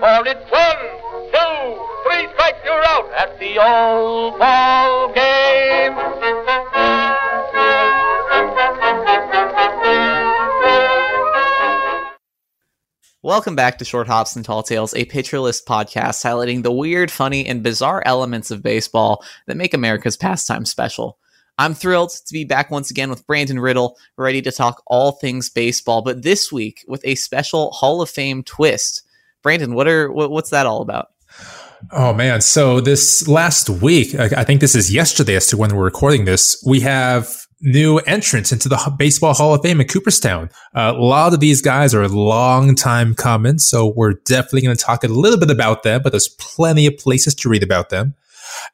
for it's 1, 2, 3 strikes, you're out at the old ball game. Welcome back to Short Hops and Tall Tales, a pictureless podcast highlighting the weird, funny, and bizarre elements of baseball that make America's pastime special. I'm thrilled to be back once again with Brandon Riddle, ready to talk all things baseball, but this week with a special Hall of Fame twist. Brandon, what's that all about? Oh, man. So this last week, I think this is yesterday as to when we're recording this, we have new entrants into the Baseball Hall of Fame in Cooperstown. A lot of these guys are long-time comments, so we're definitely going to talk a little bit about them, but there's plenty of places to read about them.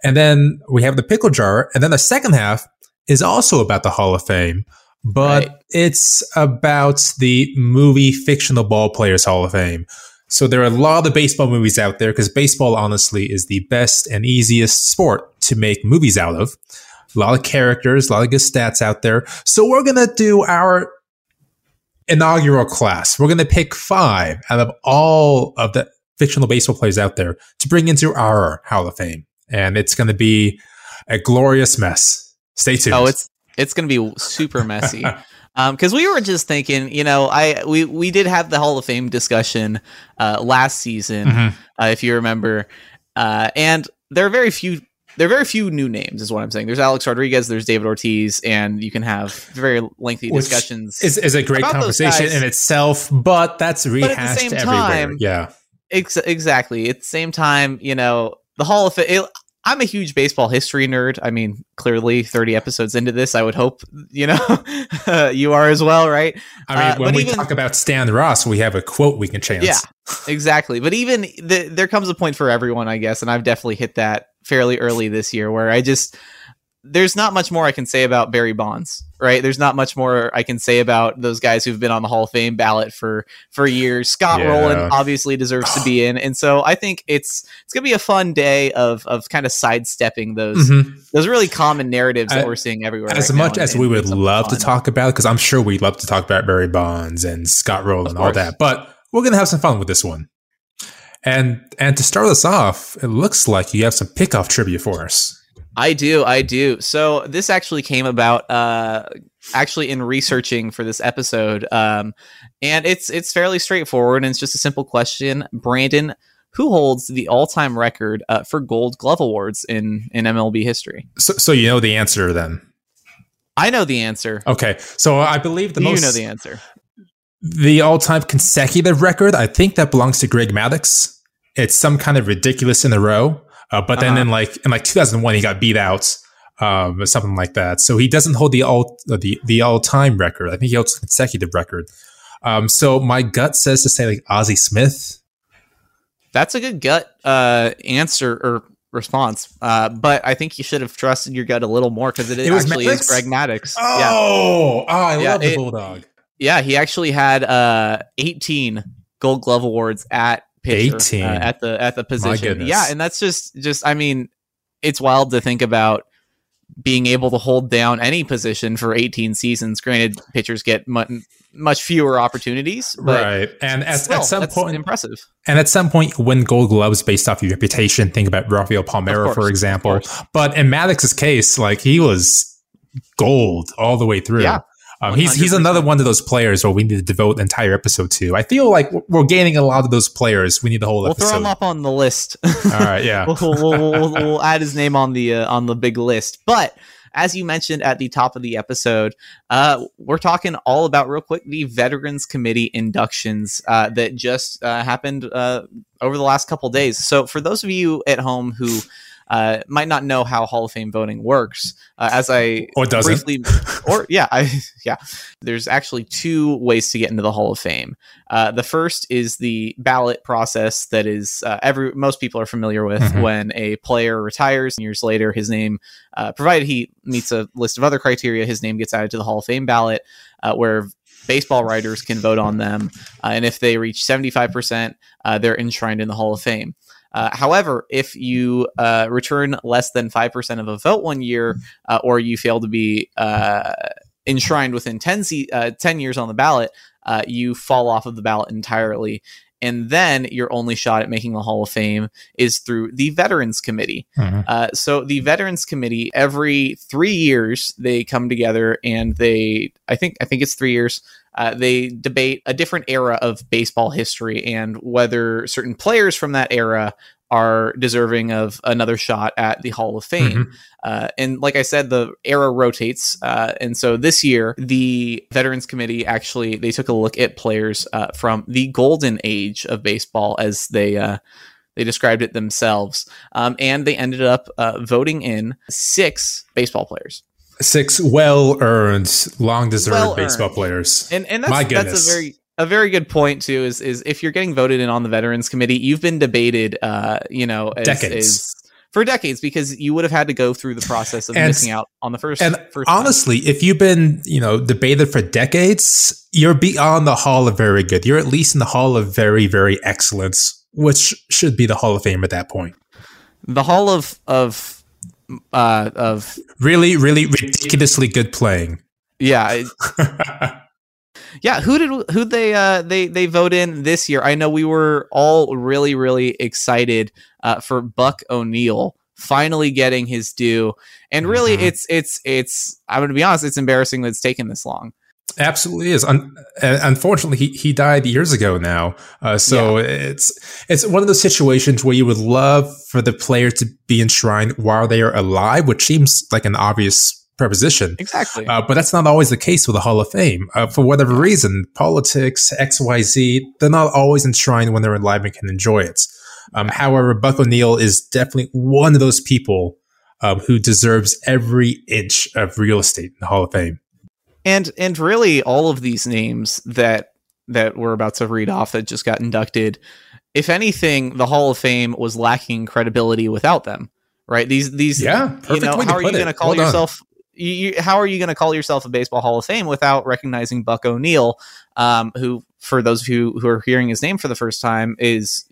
And then we have the pickle jar, and then the second half is also about the Hall of Fame, but It's about the movie Fictional Ballplayers Hall of Fame. So there are a lot of baseball movies out there because baseball, honestly, is the best and easiest sport to make movies out of. A lot of characters, a lot of good stats out there. So we're going to do our inaugural class. We're going to pick 5 out of all of the fictional baseball players out there to bring into our Hall of Fame. And it's going to be a glorious mess. Stay tuned. Oh, it's going to be super messy. Because we were just thinking, we did have the Hall of Fame discussion last season, if you remember. And there are very few new names, is what I'm saying. There's Alex Rodriguez, there's David Ortiz, and you can have very lengthy discussions. It's a great conversation in itself, but that's rehashed everywhere. Yeah, exactly. At the same time, the Hall of Fame. I'm a huge baseball history nerd. I mean, clearly 30 episodes into this, I would hope, you are as well, right? I mean, when we talk about Stan Ross, we have a quote we can chance. Yeah, exactly. But even there comes a point for everyone, I guess. And I've definitely hit that fairly early this year where there's not much more I can say about Barry Bonds, right? There's not much more I can say about those guys who've been on the Hall of Fame ballot for years. Scott Rowland obviously deserves to be in. And so I think it's going to be a fun day of kind of sidestepping those really common narratives that we're seeing everywhere. As much as we would love to talk about, because I'm sure we'd love to talk about Barry Bonds and Scott Rowland and all that, but we're going to have some fun with this one. And to start us off, it looks like you have some pickoff trivia for us. I do. So this actually came about in researching for this episode. And it's fairly straightforward. And it's just a simple question. Brandon, who holds the all-time record for Gold Glove awards in MLB history? So you know the answer then? I know the answer. Okay. So I believe you know the answer. The all-time consecutive record, I think that belongs to Greg Maddux. It's some kind of ridiculous in a row. But then in 2001, he got beat out, or something like that. So he doesn't hold the all-time record. I think he holds the consecutive record. So my gut says to say like Ozzie Smith. That's a good gut answer or response. But I think you should have trusted your gut a little more because it actually is Greg Maddux. Oh, yeah. I love the Bulldog. Yeah, he actually had 18 Gold Glove awards at pitcher, 18 at the position. Yeah, and that's just I mean, it's wild to think about being able to hold down any position for 18 seasons. Granted, pitchers get much fewer opportunities, but right? And at some point, impressive. And at some point, you win Gold Gloves based off your reputation. Think about Rafael Palmeiro, for example. But in Maddox's case, like he was gold all the way through. Yeah. He's another one of those players where we need to devote an entire episode to. I feel like we're gaining a lot of those players. We need the whole episode. We'll throw him up on the list. All right, yeah. we'll add his name on the big list. But as you mentioned at the top of the episode, we're talking all about, real quick, the Veterans Committee inductions that just happened over the last couple days. So for those of you at home who might not know how Hall of Fame voting works, there's actually 2 ways to get into the Hall of Fame. The first is the ballot process that is most people are familiar with. When a player retires years later, his name, provided he meets a list of other criteria, his name gets added to the Hall of Fame ballot, where baseball writers can vote on them, and if they reach 75%, they're enshrined in the Hall of Fame. However, if you return less than 5% of a vote one year, or you fail to be enshrined within 10 years on the ballot, you fall off of the ballot entirely. And then your only shot at making the Hall of Fame is through the Veterans Committee. Mm-hmm. So the Veterans Committee, every 3 years, they come together and they, I think it's 3 years, they debate a different era of baseball history and whether certain players from that era are deserving of another shot at the Hall of Fame. Mm-hmm. And like I said, the era rotates. And so this year, the Veterans Committee actually, they took a look at players from the golden age of baseball, as they described it themselves. And they ended up voting in 6 baseball players. 6 well-earned, long-deserved baseball players. And that's a very... A very good point too is if you're getting voted in on the Veterans Committee, you've been debated, for decades because you would have had to go through the process of missing out on the first. And first honestly, time. If you've been debated for decades, you're beyond the Hall of Very Good. You're at least in the Hall of Very, Very Excellence, which should be the Hall of Fame at that point. The Hall of really, really ridiculously good playing. Yeah. Yeah, who they vote in this year? I know we were all really, really excited for Buck O'Neill finally getting his due, and really, mm-hmm. it's I'm going to be honest, it's embarrassing that it's taken this long. Absolutely is. Unfortunately, he died years ago now, so yeah. It's one of those situations where you would love for the player to be enshrined while they are alive, which seems like an obvious preposition. Exactly. But that's not always the case with the Hall of Fame. For whatever reason, politics, XYZ, they're not always enshrined when they're alive and can enjoy it. However, Buck O'Neill is definitely one of those people who deserves every inch of real estate in the Hall of Fame. And really all of these names that we're about to read off that just got inducted, if anything, the Hall of Fame was lacking credibility without them, right? These how are you going to call yourself... how are you going to call yourself a baseball Hall of Fame without recognizing Buck O'Neill, who, for those of you who are hearing his name for the first time, is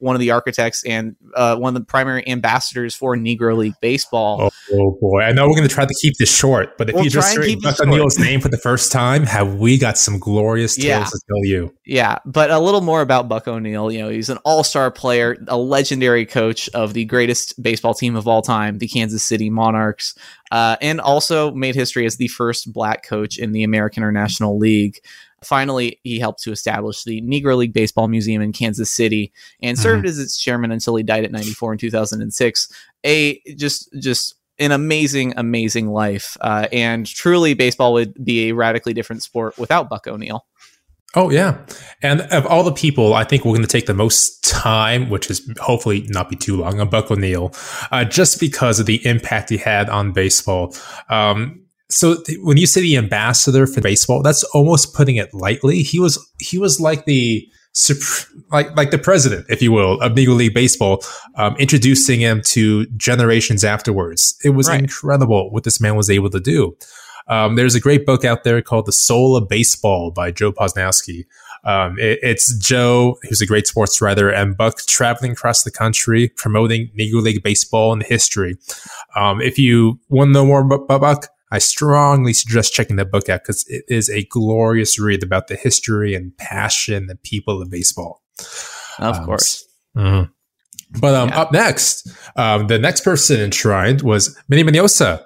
one of the architects and one of the primary ambassadors for Negro League baseball. Oh boy, I know we're going to try to keep this short, but if you just heard Buck O'Neill's name for the first time, have we got some glorious tales to tell you? Yeah, but a little more about Buck O'Neill. He's an all-star player, a legendary coach of the greatest baseball team of all time, the Kansas City Monarchs. And also made history as the first black coach in the American International League. Finally, he helped to establish the Negro League Baseball Museum in Kansas City and served as its chairman until he died at 94 in 2006. Just an amazing, amazing life. And truly, baseball would be a radically different sport without Buck O'Neill. Oh, yeah. And of all the people, I think we're going to take the most time, which is hopefully not be too long, on Buck O'Neill, just because of the impact he had on baseball. So when you say the ambassador for baseball, that's almost putting it lightly. He was like the the president, if you will, of Negro League baseball, introducing him to generations afterwards. It was incredible what this man was able to do. There's a great book out there called The Soul of Baseball by Joe Posnowski. It's Joe, who's a great sports writer, and Buck traveling across the country promoting Negro League baseball and history. If you want to know more about Buck, I strongly suggest checking that book out because it is a glorious read about the history and passion and people of baseball. Of course. Up next, the next person enshrined was Minnie Miñoso.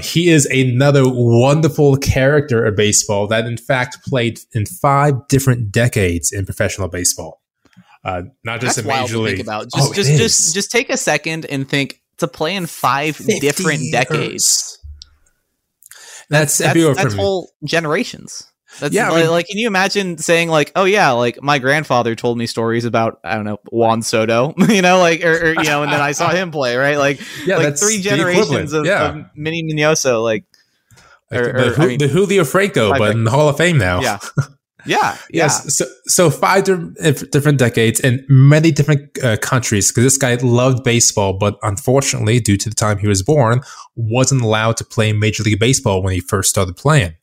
He is another wonderful character of baseball that, in fact, played in 5 different decades in professional baseball. Not just in Major League. Just take a second and think to play in 5 different decades. That's whole generations. Can you imagine saying my grandfather told me stories about, I don't know, Juan Soto, and then I saw him play, right? That's 3 generations of Minnie Miñoso, the Julio Franco, but in the Hall of Fame now. Yeah. Yeah. Yes. So 5 different decades and many different countries, because this guy loved baseball, but unfortunately, due to the time he was born, wasn't allowed to play Major League Baseball when he first started playing.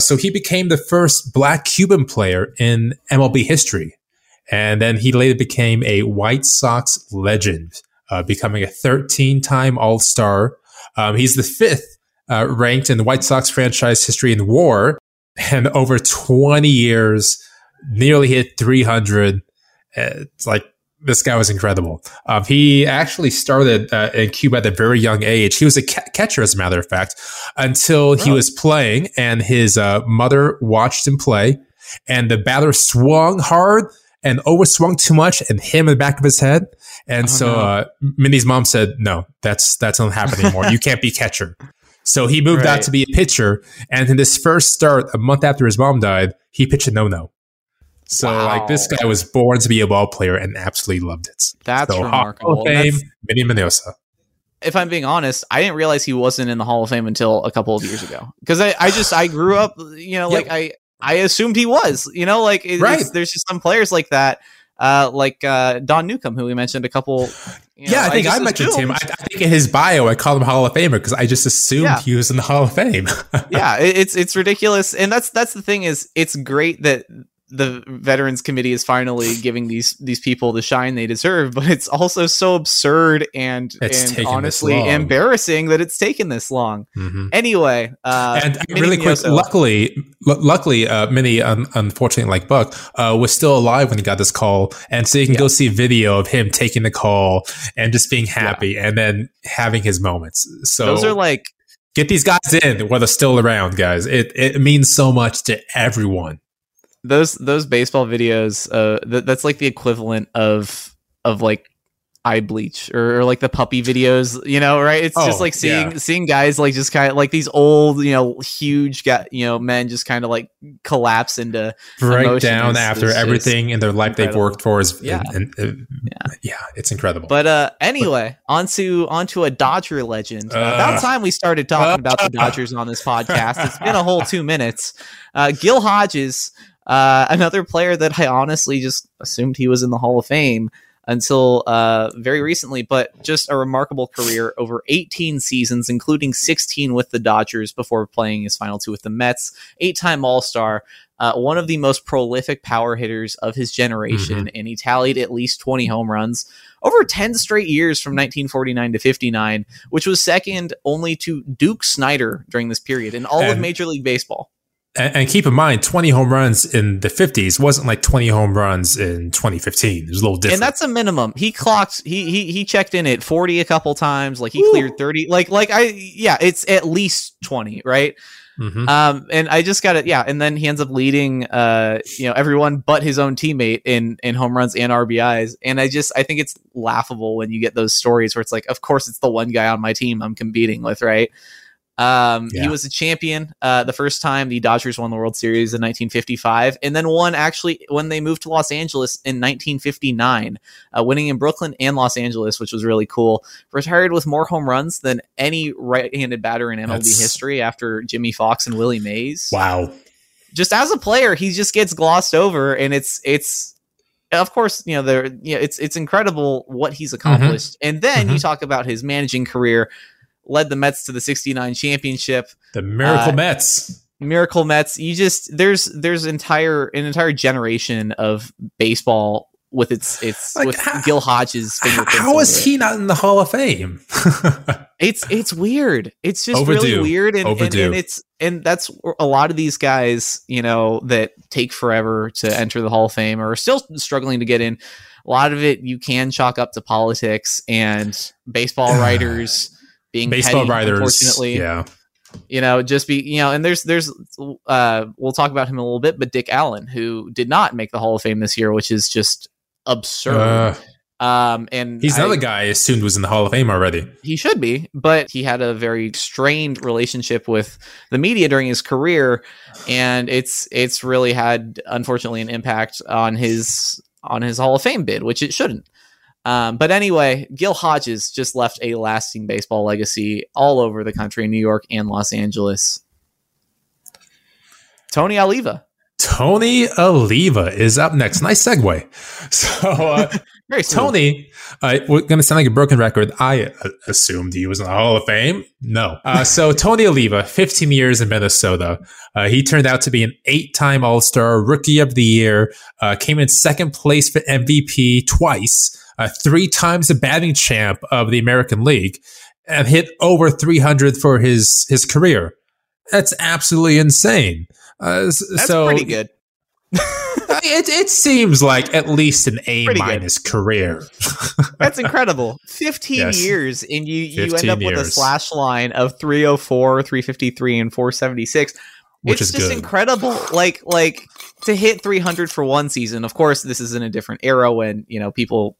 So he became the first black Cuban player in MLB history. And then he later became a White Sox legend, becoming a 13-time All-Star. He's the 5th ranked in the White Sox franchise history in WAR. And over 20 years nearly hit 300. It's like, this guy was incredible. He actually started in Cuba at a very young age. He was a catcher, as a matter of fact, until he was playing, and his mother watched him play, and the batter swung hard and overswung too much and hit him in the back of his head. And Minnie's mom said, no, that's not happening anymore. You can't be catcher. So he moved out to be a pitcher. And in his first start, a month after his mom died, he pitched a no-no. So, like, this guy was born to be a ball player and absolutely loved it. That's remarkable. Hall of Fame, Minnie Miñoso. If I'm being honest, I didn't realize he wasn't in the Hall of Fame until a couple of years ago. Because I grew up, you know, like, I assumed he was, you know, like, there's just some players like that, like Don Newcombe, who we mentioned a couple. You know, I think I mentioned him. I think in his bio, I called him Hall of Famer because I just assumed he was in the Hall of Fame. It's ridiculous. And that's the thing is, it's great that the Veterans Committee is finally giving these people the shine they deserve, but it's also so absurd and honestly embarrassing that it's taken this long. Mm-hmm. Anyway, and really quick, luckily, Minnie, unfortunately, like Buck, was still alive when he got this call, and so you can go see video of him taking the call and just being happy and then having his moments. So those are like, get these guys in while they're still around, guys. It means so much to everyone. Those baseball videos, that's like the equivalent of like eye bleach or like the puppy videos, you know, right? It's just like seeing guys like just kind of like these old, you know, huge guy, you know, men just kind of like collapse into break down after everything in their life they've worked for is it's incredible. But anyway, onto a Dodger legend. About time we started talking about the Dodgers on this podcast. It's been a whole 2 minutes. Gil Hodges. Another player that I honestly just assumed he was in the Hall of Fame until very recently, but just a remarkable career over 18 seasons, including 16 with the Dodgers before playing his final two with the Mets. 8-time All-Star, one of the most prolific power hitters of his generation, and he tallied at least 20 home runs over 10 straight years from 1949 to 59, which was second only to Duke Snyder during this period in all of Major League Baseball. And keep in mind, 20 home runs in the 50s wasn't like 20 home runs in 2015. It was a little different. And that's a minimum. He clocked, he checked in at 40 a couple times. Like he cleared 30. It's at least 20, right? Mm-hmm. And I just got it. Yeah. And then he ends up leading, you know, everyone but his own teammate in home runs and RBIs. And I think it's laughable when you get those stories where it's like, of course, it's the one guy on my team I'm competing with, right? He was a champion the first time the Dodgers won the World Series in 1955, and then won actually when they moved to Los Angeles in 1959, winning in Brooklyn and Los Angeles, which was really cool. Retired with more home runs than any right-handed batter in MLB history after Jimmy Foxx and Willie Mays. Wow. Just as a player, he just gets glossed over, and it's of course, you know, it's incredible what he's accomplished. Mm-hmm. And then you talk about his managing career. Led the Mets to the 1969 championship. The Miracle Mets. Miracle Mets. You just there's an entire generation of baseball with its Gil Hodges' fingerprints. How is he not in the Hall of Fame? It's weird. It's just overdue. Really weird, and that's a lot of these guys, you know, that take forever to enter the Hall of Fame or are still struggling to get in. A lot of it you can chalk up to politics and baseball writers. Being baseball writers, unfortunately, you know, and there's we'll talk about him a little bit, but Dick Allen, who did not make the Hall of Fame this year, which is just absurd. And he's another guy I assumed was in the Hall of Fame already. He should be, but he had a very strained relationship with the media during his career, and it's really had, unfortunately, an impact on his Hall of Fame bid, which it shouldn't. But anyway, Gil Hodges just left a lasting baseball legacy all over the country, New York and Los Angeles. Tony Oliva. Tony Oliva is up next. Nice segue. So, Tony, we're going to sound like a broken record. I assumed he was in the Hall of Fame. No. So, Tony Oliva, 15 years in Minnesota. He turned out to be an 8-time All-Star, Rookie of the Year, came in second place for MVP twice, 3 times the batting champ of the American League, and hit over 300 for his career. That's absolutely insane. That's pretty good. It seems like at least an A- career. That's incredible. 15 years, and you end up with a slash line of 304, 353, and 476. Which it's is just good. Incredible. Like to hit 300 for one season. Of course, this is in a different era when, people,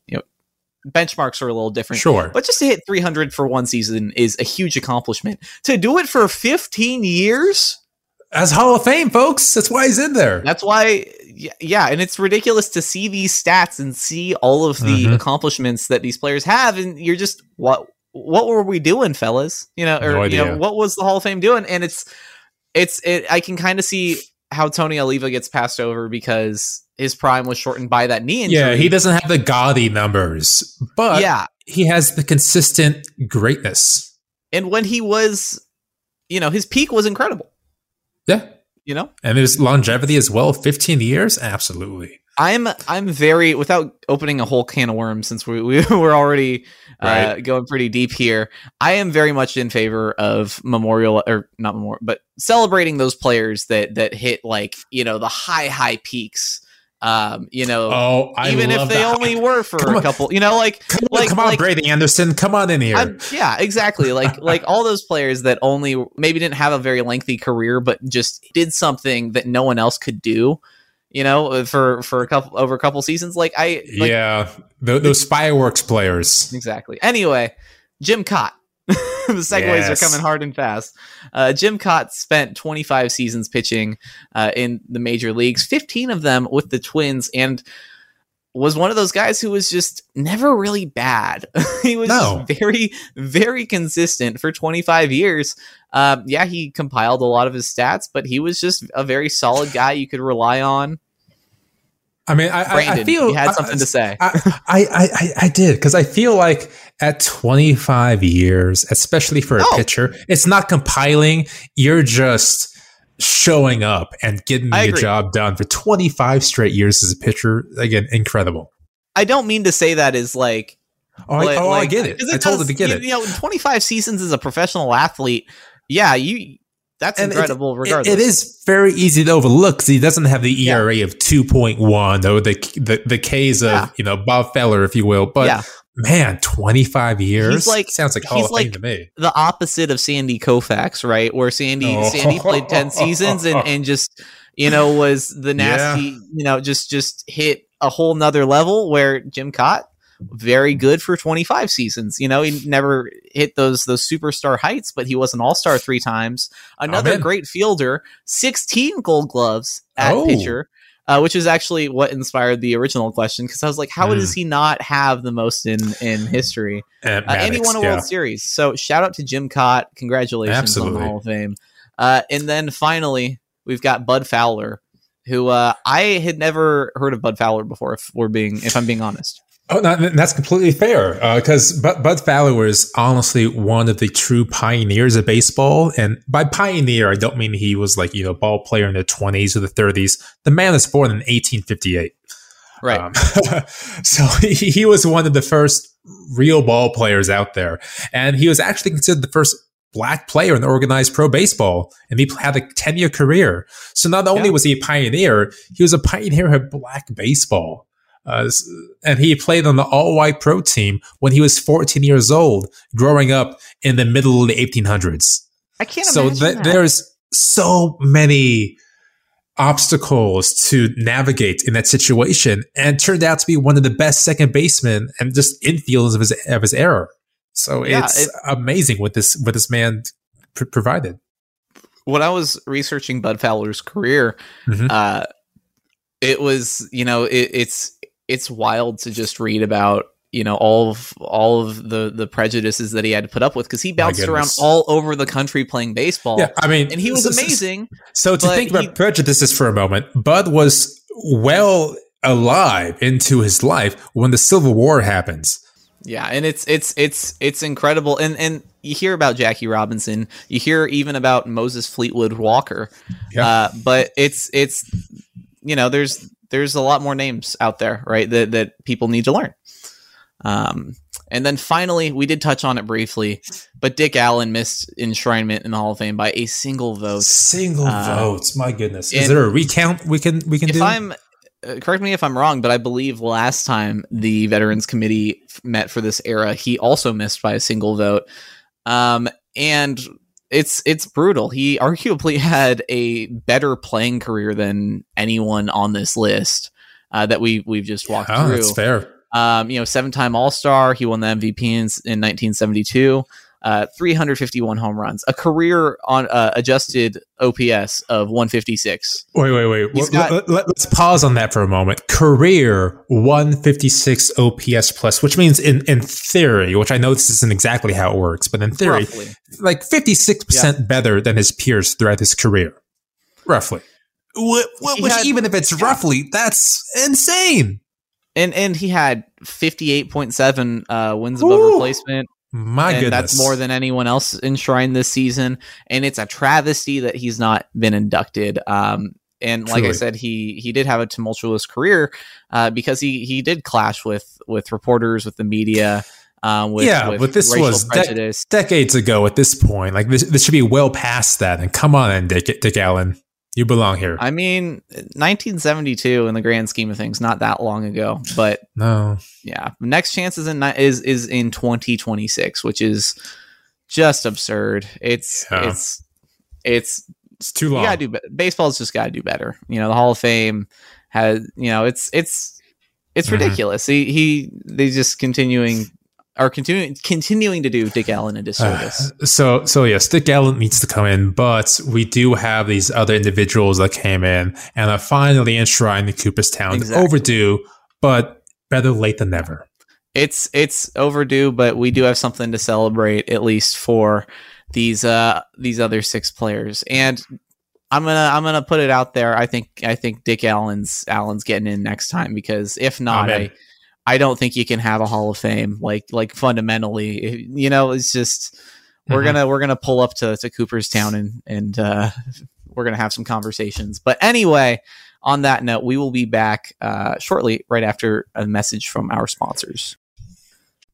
benchmarks are a little different. Sure. But just to hit 300 for one season is a huge accomplishment. To do it for 15 years. As Hall of Fame, folks. That's why he's in there. That's why. Yeah. And it's ridiculous to see these stats and see all of the accomplishments that these players have. And you're just, what were we doing, fellas? What was the Hall of Fame doing? And I can kind of see how Tony Oliva gets passed over because his prime was shortened by that knee injury. Yeah, he doesn't have the gaudy numbers, but he has the consistent greatness. And when he was, his peak was incredible. Yeah. And there's longevity as well. 15 years? Absolutely. I'm very, without opening a whole can of worms, since we're already going pretty deep here, I am very much in favor of celebrating those players that hit the high peaks. Even if they only were for a couple, come on, Brady Anderson, come on in here. Yeah, exactly. Like all those players that only maybe didn't have a very lengthy career, but just did something that no one else could do. For a couple seasons, those fireworks players. Exactly. Anyway, Jim Cott, the segues are coming hard and fast. Jim Cott spent 25 seasons pitching in the major leagues, 15 of them with the Twins, and was one of those guys who was just never really bad. He was very, very consistent for 25 years. He compiled a lot of his stats, but he was just a very solid guy you could rely on. I mean, I feel you had something to say. I did, because I feel like at 25 years, especially for a pitcher, it's not compiling. You're just showing up and getting your job done for 25 straight years as a pitcher. Again, incredible. I don't mean to say that is like. I get it. I told him to get it. 25 seasons as a professional athlete. Yeah, that's incredible regardless. It is very easy to overlook because he doesn't have the ERA of 2.1 or the Ks of Bob Feller, if you will. But man, 25 years sounds like Hall of Fame to me. The opposite of Sandy Koufax, right? Where Sandy played 10 seasons and just was the nasty, just hit a whole nother level, where Jim Cott, very good for 25 seasons. He never hit those superstar heights, but he was an all-star 3 times. Another great fielder, 16 gold gloves at pitcher, which is actually what inspired the original question, because I was like, how does he not have the most in history? And he won a World Series. So shout out to Jim Cott. Congratulations on the Hall of Fame. And then finally, we've got Bud Fowler, who I had never heard of Bud Fowler before, if I'm being honest. Oh, that's completely fair, because Bud Fowler is honestly one of the true pioneers of baseball. And by pioneer, I don't mean he was like, a ball player in the 20s or the 30s. The man was born in 1858. Right. So he was one of the first real ball players out there. And he was actually considered the first black player in organized pro baseball. And he had a 10-year career. So not only was he a pioneer, he was a pioneer of black baseball. And he played on the all-white pro team when he was 14 years old, growing up in the middle of the 1800s. I can't imagine that. There's so many obstacles to navigate in that situation, and turned out to be one of the best second basemen and just infielders of his era. So it's amazing what this man provided. When I was researching Bud Fowler's career, it was it's wild to just read about, all of the prejudices that he had to put up with, because he bounced around all over the country playing baseball. Yeah, I mean, and he was amazing. So to think about prejudices for a moment, Bud was well alive into his life when the Civil War happens. Yeah, and it's incredible. And you hear about Jackie Robinson, you hear even about Moses Fleetwood Walker. Yeah. But it's there's a lot more names out there, right, that people need to learn. And then finally, we did touch on it briefly, but Dick Allen missed enshrinement in the Hall of Fame by a single vote. Single votes. My goodness. Is there a recount we can do? correct me if I'm wrong, but I believe last time the Veterans Committee met for this era, he also missed by a single vote. And it's brutal. He arguably had a better playing career than anyone on this list that we've just walked through. That's fair. You know, 7-time All-Star. He won the MVP in 1972. 351 home runs, a career on adjusted OPS of 156. Wait. Let's pause on that for a moment. Career 156 OPS plus, which means in theory, which I know this isn't exactly how it works, but in theory, roughly. Like 56% better than his peers throughout his career. Roughly. Which even if it's roughly, that's insane. And he had 58.7 wins above replacement. My goodness. That's more than anyone else enshrined this season. And it's a travesty that he's not been inducted. And like I said, he did have a tumultuous career because he did clash with reporters, with the media. But this was decades ago at this point. Like this should be well past that. And come on, then, Dick Allen. You belong here. I mean, 1972 in the grand scheme of things, not that long ago, but no, yeah. Next chance is in 2026, which is just absurd. It's too long. Baseball's just got to do better. You know, the Hall of Fame has. You know, it's ridiculous. They just continuing to do Dick Allen a disservice. So yes, Dick Allen needs to come in, but we do have these other individuals that came in and are finally enshrined in Cooperstown. Exactly. Overdue, but better late than never. It's overdue, but we do have something to celebrate, at least for these other 6 players. And I'm gonna put it out there. I think Dick Allen's getting in next time, because if not, I don't think you can have a Hall of Fame like fundamentally. You know, it's just we're gonna pull up to Cooperstown and we're gonna have some conversations. But anyway, on that note, we will be back shortly, right after a message from our sponsors.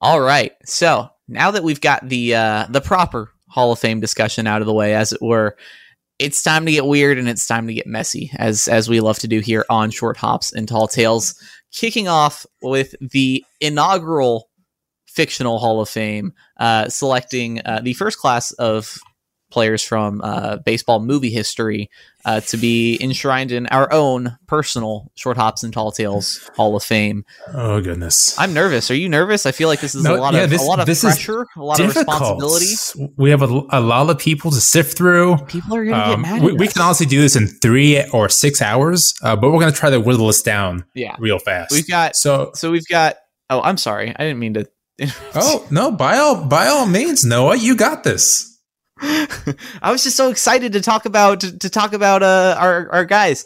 All right, so now that we've got the proper Hall of Fame discussion out of the way, as it were, it's time to get weird and it's time to get messy, as we love to do here on Short Hops and Tall Tales, kicking off with the inaugural fictional Hall of Fame, selecting the first class of players from baseball movie history to be enshrined in our own personal Short Hops and Tall Tales Hall of Fame. Oh goodness, I'm nervous. Are you nervous? I feel like this is a lot of pressure, a lot of responsibility. We have a lot of people to sift through. People are going to get mad. We can honestly do this in 3 or 6 hours, but we're going to try to whittle this down real fast. We've got. Oh, I'm sorry, I didn't mean to. Oh no, by all means, Noah, you got this. I was just so excited to talk about our guys.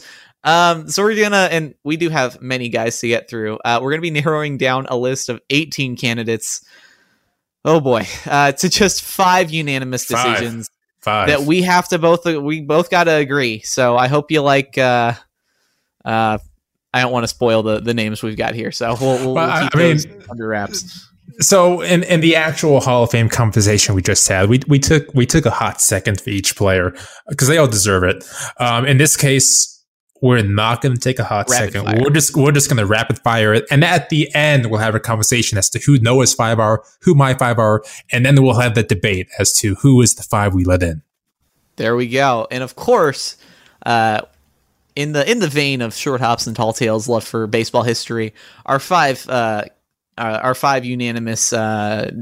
So we're gonna, and we do have many guys to get through. We're gonna be narrowing down a list of 18 candidates. Oh boy, to just 5 unanimous decisions that we have to both got to agree. So I hope you like. I don't want to spoil the names we've got here, so we'll keep those under wraps. So in the actual Hall of Fame conversation we just had, we took a hot second for each player because they all deserve it. In this case, we're not going to take a hot second. We're just going to rapid fire it, and at the end we'll have a conversation as to who Noah's 5 are, who my 5 are, and then we'll have that debate as to who is the 5 we let in. There we go, and of course. in the vein of short hops and tall tales love for baseball history, our five unanimous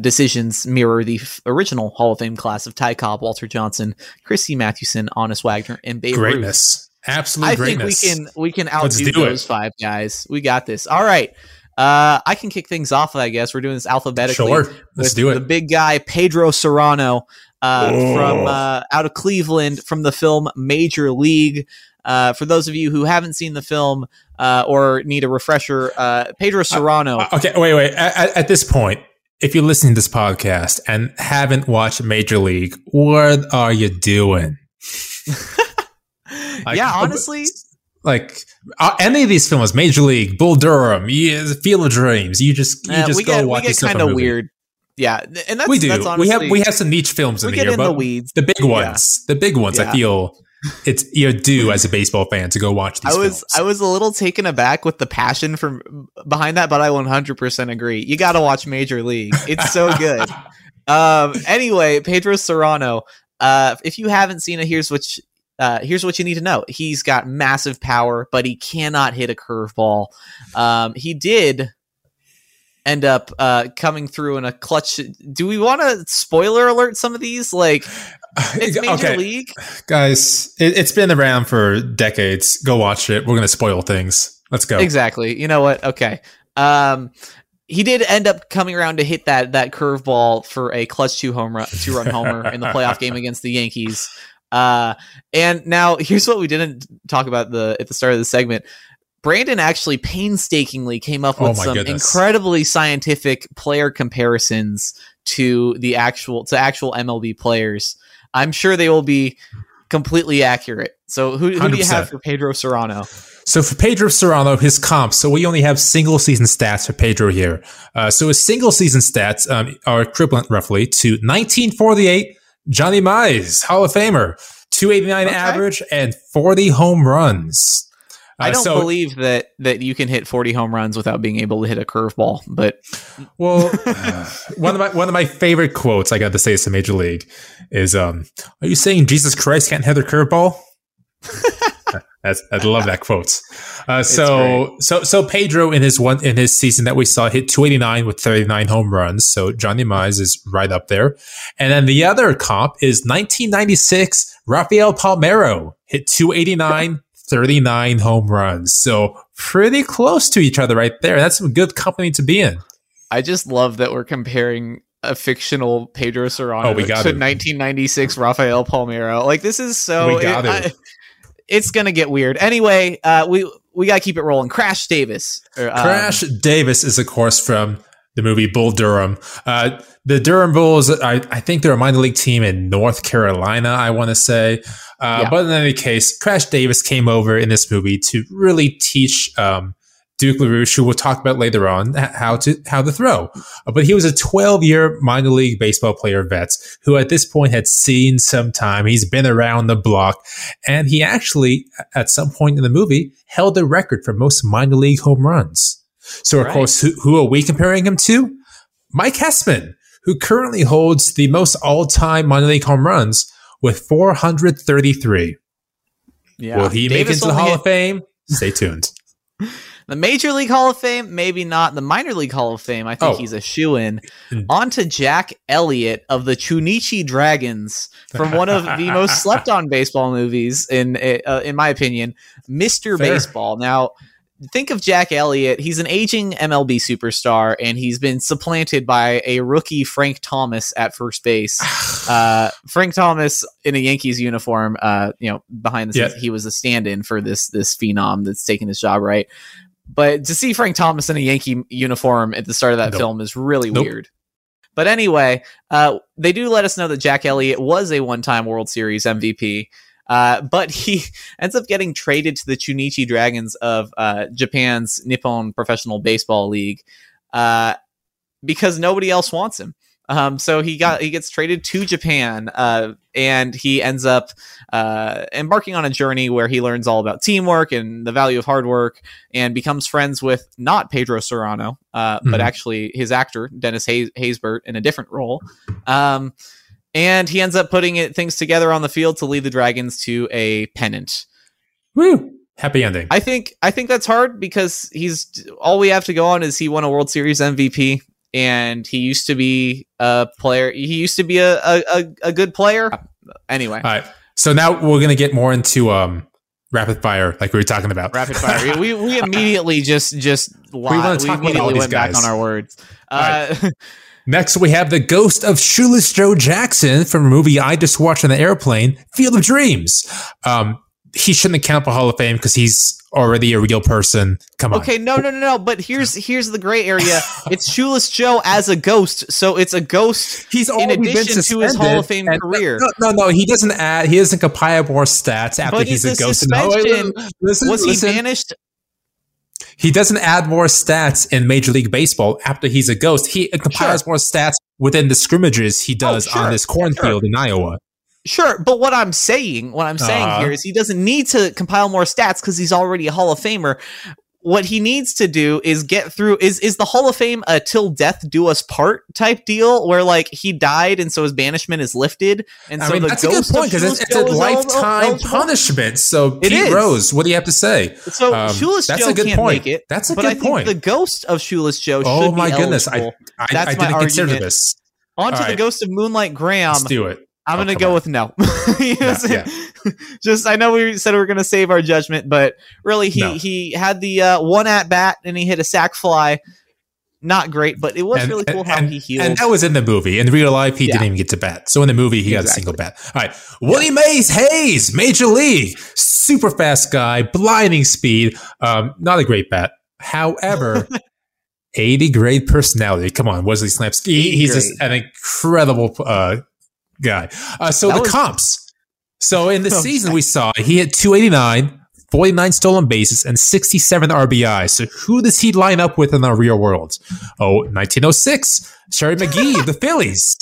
decisions mirror the original Hall of Fame class of Ty Cobb, Walter Johnson, Christy Mathewson, Honest Wagner, and Babe Ruth. Absolute greatness. I think we can outdo those five guys. We got this. All right. I can kick things off, I guess. We're doing this alphabetically. Sure. Let's do it. The big guy, Pedro Serrano, from out of Cleveland, from the film Major League. For those of you who haven't seen the film or need a refresher, Pedro Serrano. Okay, wait. At this point, if you're listening to this podcast and haven't watched Major League, what are you doing? Yeah, honestly. Like any of these films, Major League, Bull Durham, Field of Dreams, you just go watch. We get kind of weird, yeah, and that's, we do. That's honestly, we have some niche films in here, but the weeds, the big ones, yeah. I feel it's your due as a baseball fan to go watch these. I was a little taken aback with the passion from behind that, but I 100% agree. You got to watch Major League; it's so good. Anyway, Pedro Serrano. If you haven't seen it, here's what you need to know. He's got massive power, but he cannot hit a curveball. He did end up coming through in a clutch. Do we want to spoiler alert some of these? Like, it's Major League. Guys, it's been around for decades. Go watch it. We're going to spoil things. Let's go. Exactly. You know what? Okay. He did end up coming around to hit that curveball for a clutch two-run homer in the playoff game against the Yankees. And now here's what we didn't talk about at the start of the segment. Brandon actually painstakingly came up with incredibly scientific player comparisons to the actual MLB players. I'm sure they will be completely accurate. So who do you have for Pedro Serrano? So for Pedro Serrano, his comps. So we only have single season stats for Pedro here. So his single season stats are equivalent roughly to 1948. Johnny Mize, Hall of Famer, 289 average and 40 home runs. I don't believe that you can hit 40 home runs without being able to hit a curveball. But well, one of my favorite quotes I got to say is to Major League is, "Are you saying Jesus Christ can't hit a curveball?" I love that quote. So Pedro in his season that we saw hit 289 with 39 home runs. So Johnny Mize is right up there. And then the other comp is 1996 Rafael Palmeiro hit 289, 39 home runs. So pretty close to each other right there. That's some good company to be in. I just love that we're comparing a fictional Pedro Serrano to 1996 Rafael Palmeiro. Like, this is so. It's going to get weird. Anyway, we got to keep it rolling. Crash Davis. Crash Davis is, of course, from the movie Bull Durham. The Durham Bulls, I think they're a minor league team in North Carolina, I want to say. But in any case, Crash Davis came over in this movie to really teach Nuke LaLoosh, who we'll talk about later on, how to throw. But he was a 12-year minor league baseball player vet who at this point had seen some time. He's been around the block. And he actually, at some point in the movie, held the record for most minor league home runs. So, of course, who are we comparing him to? Mike Hessman, who currently holds the most all-time minor league home runs with 433. Yeah. Will he make it to the Hall of Fame? Stay tuned. The Major League Hall of Fame, maybe not. The Minor League Hall of Fame, I think he's a shoo-in. On to Jack Elliott of the Chunichi Dragons from one of the most slept-on baseball movies, in my opinion, Mr. Baseball. Now, think of Jack Elliott. He's an aging MLB superstar, and he's been supplanted by a rookie Frank Thomas at first base. Frank Thomas in a Yankees uniform, behind the scenes, he was a stand-in for this phenom that's taking his job, right? But to see Frank Thomas in a Yankee uniform at the start of that film is really weird. But anyway, they do let us know that Jack Elliott was a one-time World Series MVP. But he ends up getting traded to the Chunichi Dragons of Japan's Nippon Professional Baseball League because nobody else wants him. So he gets traded to Japan, and he ends up embarking on a journey where he learns all about teamwork and the value of hard work, and becomes friends with not Pedro Serrano, but actually his actor Dennis Haysbert in a different role. And he ends up putting things together on the field to lead the Dragons to a pennant. Woo! Happy ending. I think that's hard because he's all we have to go on is he won a World Series MVP and he used to be a player. He used to be a good player. Anyway. All right. So now we're going to get more into rapid fire, like we were talking about. Rapid fire. We immediately went back on our words. Right. Next, we have the ghost of Shoeless Joe Jackson from a movie I just watched on the airplane, Field of Dreams. He shouldn't count for Hall of Fame because he's already a real person. Come on. Okay, no. But here's the gray area. It's Shoeless Joe as a ghost, so it's a ghost. He's in addition to his Hall of Fame career. No. He doesn't add. He doesn't compile more stats after he's a ghost. Was he banished? He doesn't add more stats in Major League Baseball after he's a ghost. He compiles more stats within the scrimmages he does on this cornfield in Iowa. Sure, but what I'm saying here is he doesn't need to compile more stats because he's already a Hall of Famer. What he needs to do is get through is the Hall of Fame a till death do us part type deal where like he died and so his banishment is lifted. And I mean, that's a good point because it's a lifetime punishment. So Pete Rose, what do you have to say? So Shoeless Joe can't make it. That's a good point. The ghost of Shoeless Joe should be eligible. Oh my goodness, I didn't consider this. On to the ghost of Moonlight Graham. Let's do it. I'm going to go with no. Just I know we said we were going to save our judgment, but really he had the one at bat and he hit a sack fly. Not great, but it was really cool how he healed. And that was in the movie. In real life, he didn't even get to bat. So in the movie, he got a single bat. All right. Willie Mays Hayes, Major League. Super fast guy, blinding speed. Not a great bat. However... 80 grade personality. Come on, Wesley Snipes. He's just an incredible guy. Comps. So in the season we saw, he hit 289, 49 stolen bases, and 67 RBI. So who does he line up with in the real world? 1906, Sherry Magee of the Phillies.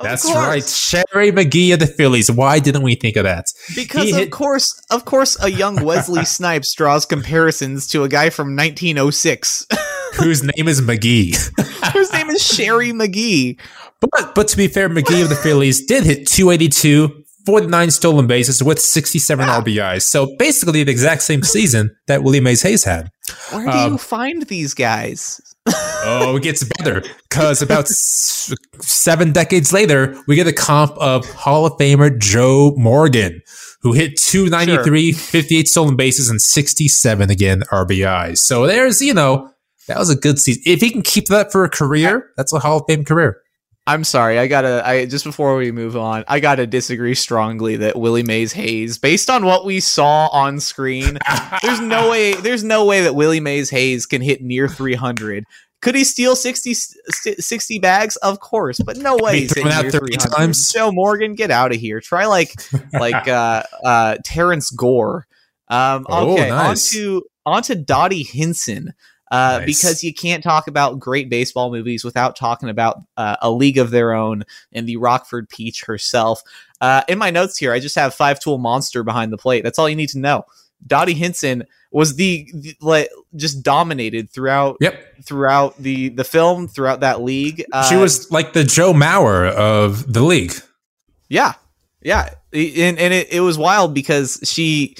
That's right, Sherry Magee of the Phillies. Why didn't we think of that? Because of course, a young Wesley Snipes draws comparisons to a guy from 1906. Whose name is Magee. Whose name is Sherry Magee. But to be fair, Magee of the Phillies did hit 282, 49 stolen bases with 67 RBIs. So basically the exact same season that Willie Mays Hayes had. Where do you find these guys? It gets better because about 7 decades later, we get a comp of Hall of Famer Joe Morgan, who hit 293, 58 stolen bases and 67 again RBIs. So there's, that was a good season. If he can keep that for a career, that's a Hall of Fame career. I'm sorry. Just before we move on, I got to disagree strongly that Willie Mays Hayes, based on what we saw on screen, there's no way that Willie Mays Hayes can hit near 300. Could he steal 60 bags? Of course, but no way. He's hitting near 300 times. Joe Morgan, get out of here. Try like Terrence Gore. Okay. Nice. On to Dottie Hinson. Nice. Because you can't talk about great baseball movies without talking about A League of Their Own and the Rockford Peach herself. In my notes here, I just have 5-tool monster behind the plate. That's all you need to know. Dottie Hinson was just dominated throughout. Yep. Throughout the film, throughout that league. She was like the Joe Mauer of the league. Yeah, yeah, and it was wild because she.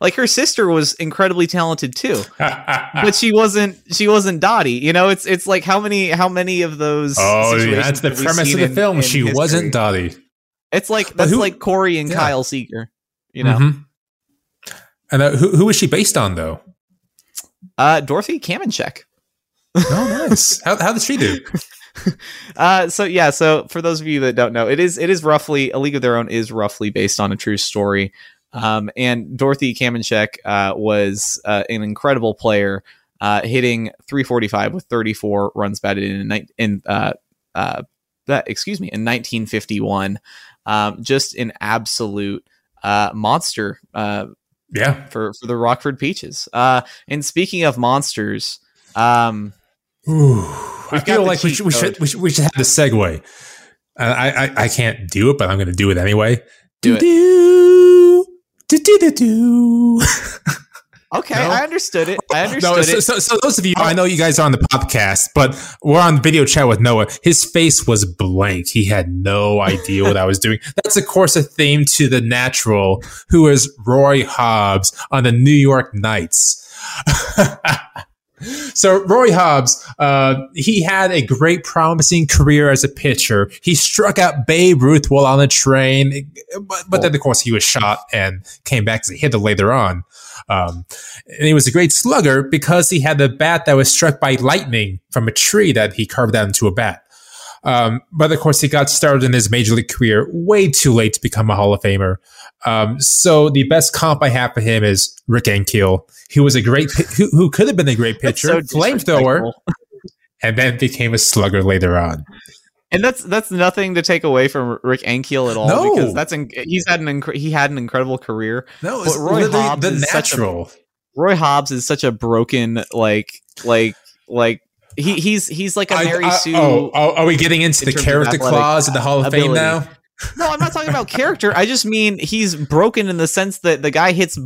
Like her sister was incredibly talented too, but she wasn't Dottie. It's like how many of those? Oh, yeah, that's the premise of the film. She wasn't Dottie. It's like like Corey and Kyle Seeger. Mm-hmm. And who is she based on though? Dorothy Kamenchek. Oh, nice. How does she do? So for those of you that don't know, it is roughly A League of Their Own is roughly based on a true story. And Dorothy Kamenchek was an incredible player, hitting 345 with 34 runs batted in 1951. Just an absolute monster. For the Rockford Peaches. And speaking of monsters, I feel like we should have the segue. I can't do it, but I'm going to do it anyway. Do it. Do. Do, do, do, do. Okay, no? I understood it. So those of you, I know you guys are on the podcast, but we're on video chat with Noah. His face was blank. He had no idea what I was doing. That's, of course, a theme to The Natural, who is Roy Hobbs on the New York Knights. So Roy Hobbs, he had a great promising career as a pitcher. He struck out Babe Ruth while on a train, but then, of course, he was shot and came back as a hitter later on. And he was a great slugger because he had the bat that was struck by lightning from a tree that he carved out into a bat. But of course, he got started in his Major League career way too late to become a Hall of Famer. So the best comp I have for him is Rick Ankiel. He was a great, who could have been a great pitcher, flamethrower, and then became a slugger later on. And that's nothing to take away from Rick Ankiel at all. No. Because he had an incredible career. No, it's Roy Hobbs, The Natural. Roy Hobbs is such a broken, like he's like a Mary Sue. Are we getting into the character clause of the Hall of Fame now? No, I'm not talking about character. I just mean he's broken in the sense that the guy hits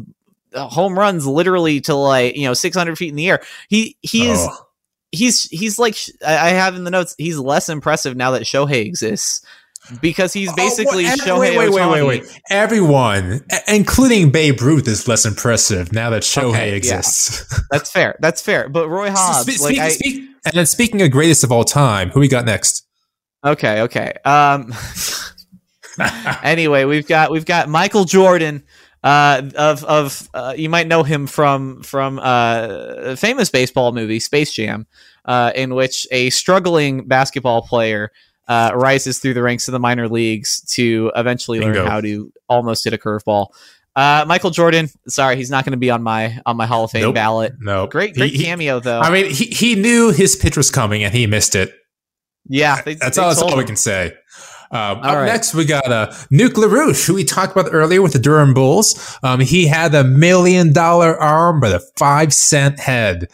home runs literally to 600 feet in the air. He's like, I have in the notes, he's less impressive now that Shohei exists because he's basically Shohei. Wait. Everyone, including Babe Ruth, is less impressive now that Shohei exists. Yeah. That's fair. But Roy Hobbs, and then speaking of greatest of all time, who we got next? Okay. Anyway, we've got Michael Jordan. You might know him from a famous baseball movie, Space Jam, in which a struggling basketball player rises through the ranks of the minor leagues to eventually learn how to almost hit a curveball. Michael Jordan, sorry, he's not going to be on my Hall of Fame ballot. No, great cameo though. I mean, he knew his pitch was coming and he missed it. Yeah, that's all we can say. Next, we got Nuke LaLoosh, who we talked about earlier with the Durham Bulls. He had a $1 million arm but a 5-cent head.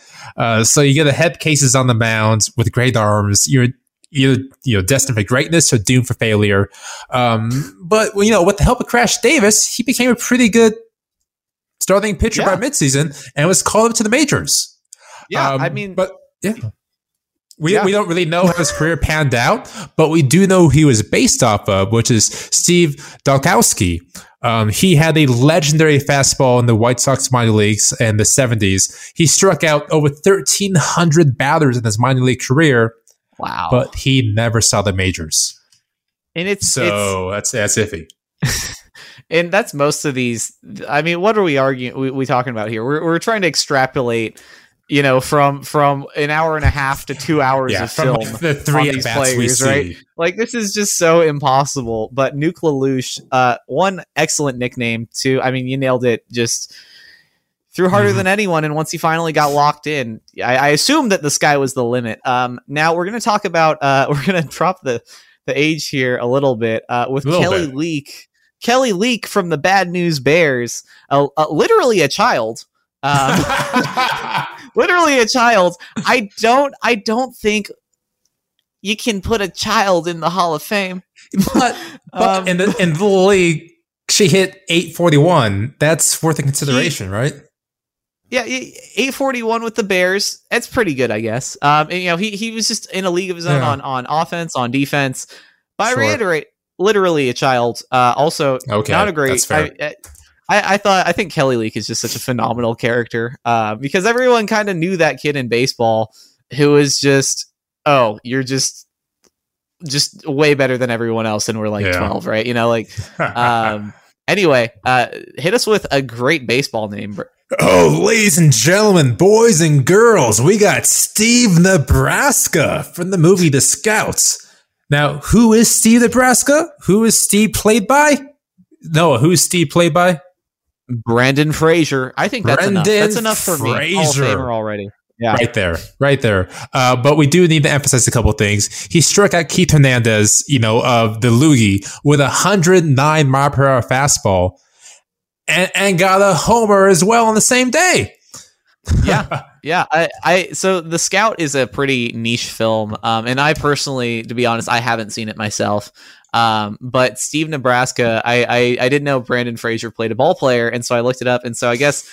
So you get the head cases on the mound with great arms. You're destined for greatness or doomed for failure. But with the help of Crash Davis, he became a pretty good starting pitcher by midseason and was called up to the majors. Yeah, We don't really know how his career panned out, but we do know who he was based off of, which is Steve Dalkowski. He had a legendary fastball in the White Sox minor leagues in the 70s. He struck out over 1,300 batters in his minor league career. Wow! But he never saw the majors. And that's iffy. And that's most of these. I mean, what are we arguing? We talking about here? We're trying to extrapolate. From an hour and a half to 2 hours of film, the three at bats we see, right? Like, this is just so impossible. But Nuke LaLoosh, one, excellent nickname. Two, I mean, you nailed it. Just threw harder than anyone. And once he finally got locked in, I assumed that the sky was the limit. Now we're going to talk about. We're going to drop the age here a little bit with Kelly Leak. Kelly Leak from the Bad News Bears, literally a child. Literally a child. I don't think you can put a child in the Hall of Fame. But in the league, she hit 841. That's worth a consideration, right? Yeah, 841 with the Bears. That's pretty good, I guess. And he was just in a league of his own on offense, on defense. But I reiterate, literally a child. Also, not a great. That's fair. I think Kelly Leak is just such a phenomenal character because everyone kind of knew that kid in baseball who is just, you're just way better than everyone else. And we're 12, right? Anyway, hit us with a great baseball name. Oh, ladies and gentlemen, boys and girls, we got Steve Nebraska from the movie The Scouts. Now, who is Steve Nebraska? Who is Steve played by? Noah, who's Steve played by? Brendan Fraser. I think that's enough. That's enough for me. Hall of Famer already. Yeah. Right there. But we do need to emphasize a couple of things. He struck out Keith Hernandez, of the Loogie, with 109 mile per hour fastball, and got a homer as well on the same day. Yeah. So The Scout is a pretty niche film, and I personally, to be honest, I haven't seen it myself. But Steve Nebraska, I didn't know Brandon Fraser played a ball player, and so I looked it up, and so I guess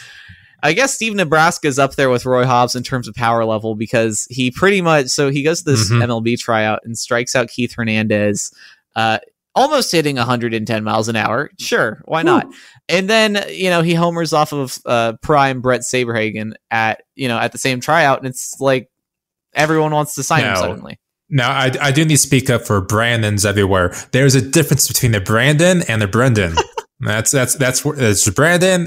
I guess Steve Nebraska is up there with Roy Hobbs in terms of power level, because he pretty much, so he goes to this MLB tryout and strikes out Keith Hernandez, almost hitting 110 miles an hour. Sure, why not? Ooh. And then, you know, he homers off of prime Brett Saberhagen at, you know, at the same tryout, and it's like everyone wants to sign him suddenly. Now, I do need to speak up for Brandons everywhere. There's a difference between the Brandon and the Brendan. That's where it's the Brandon.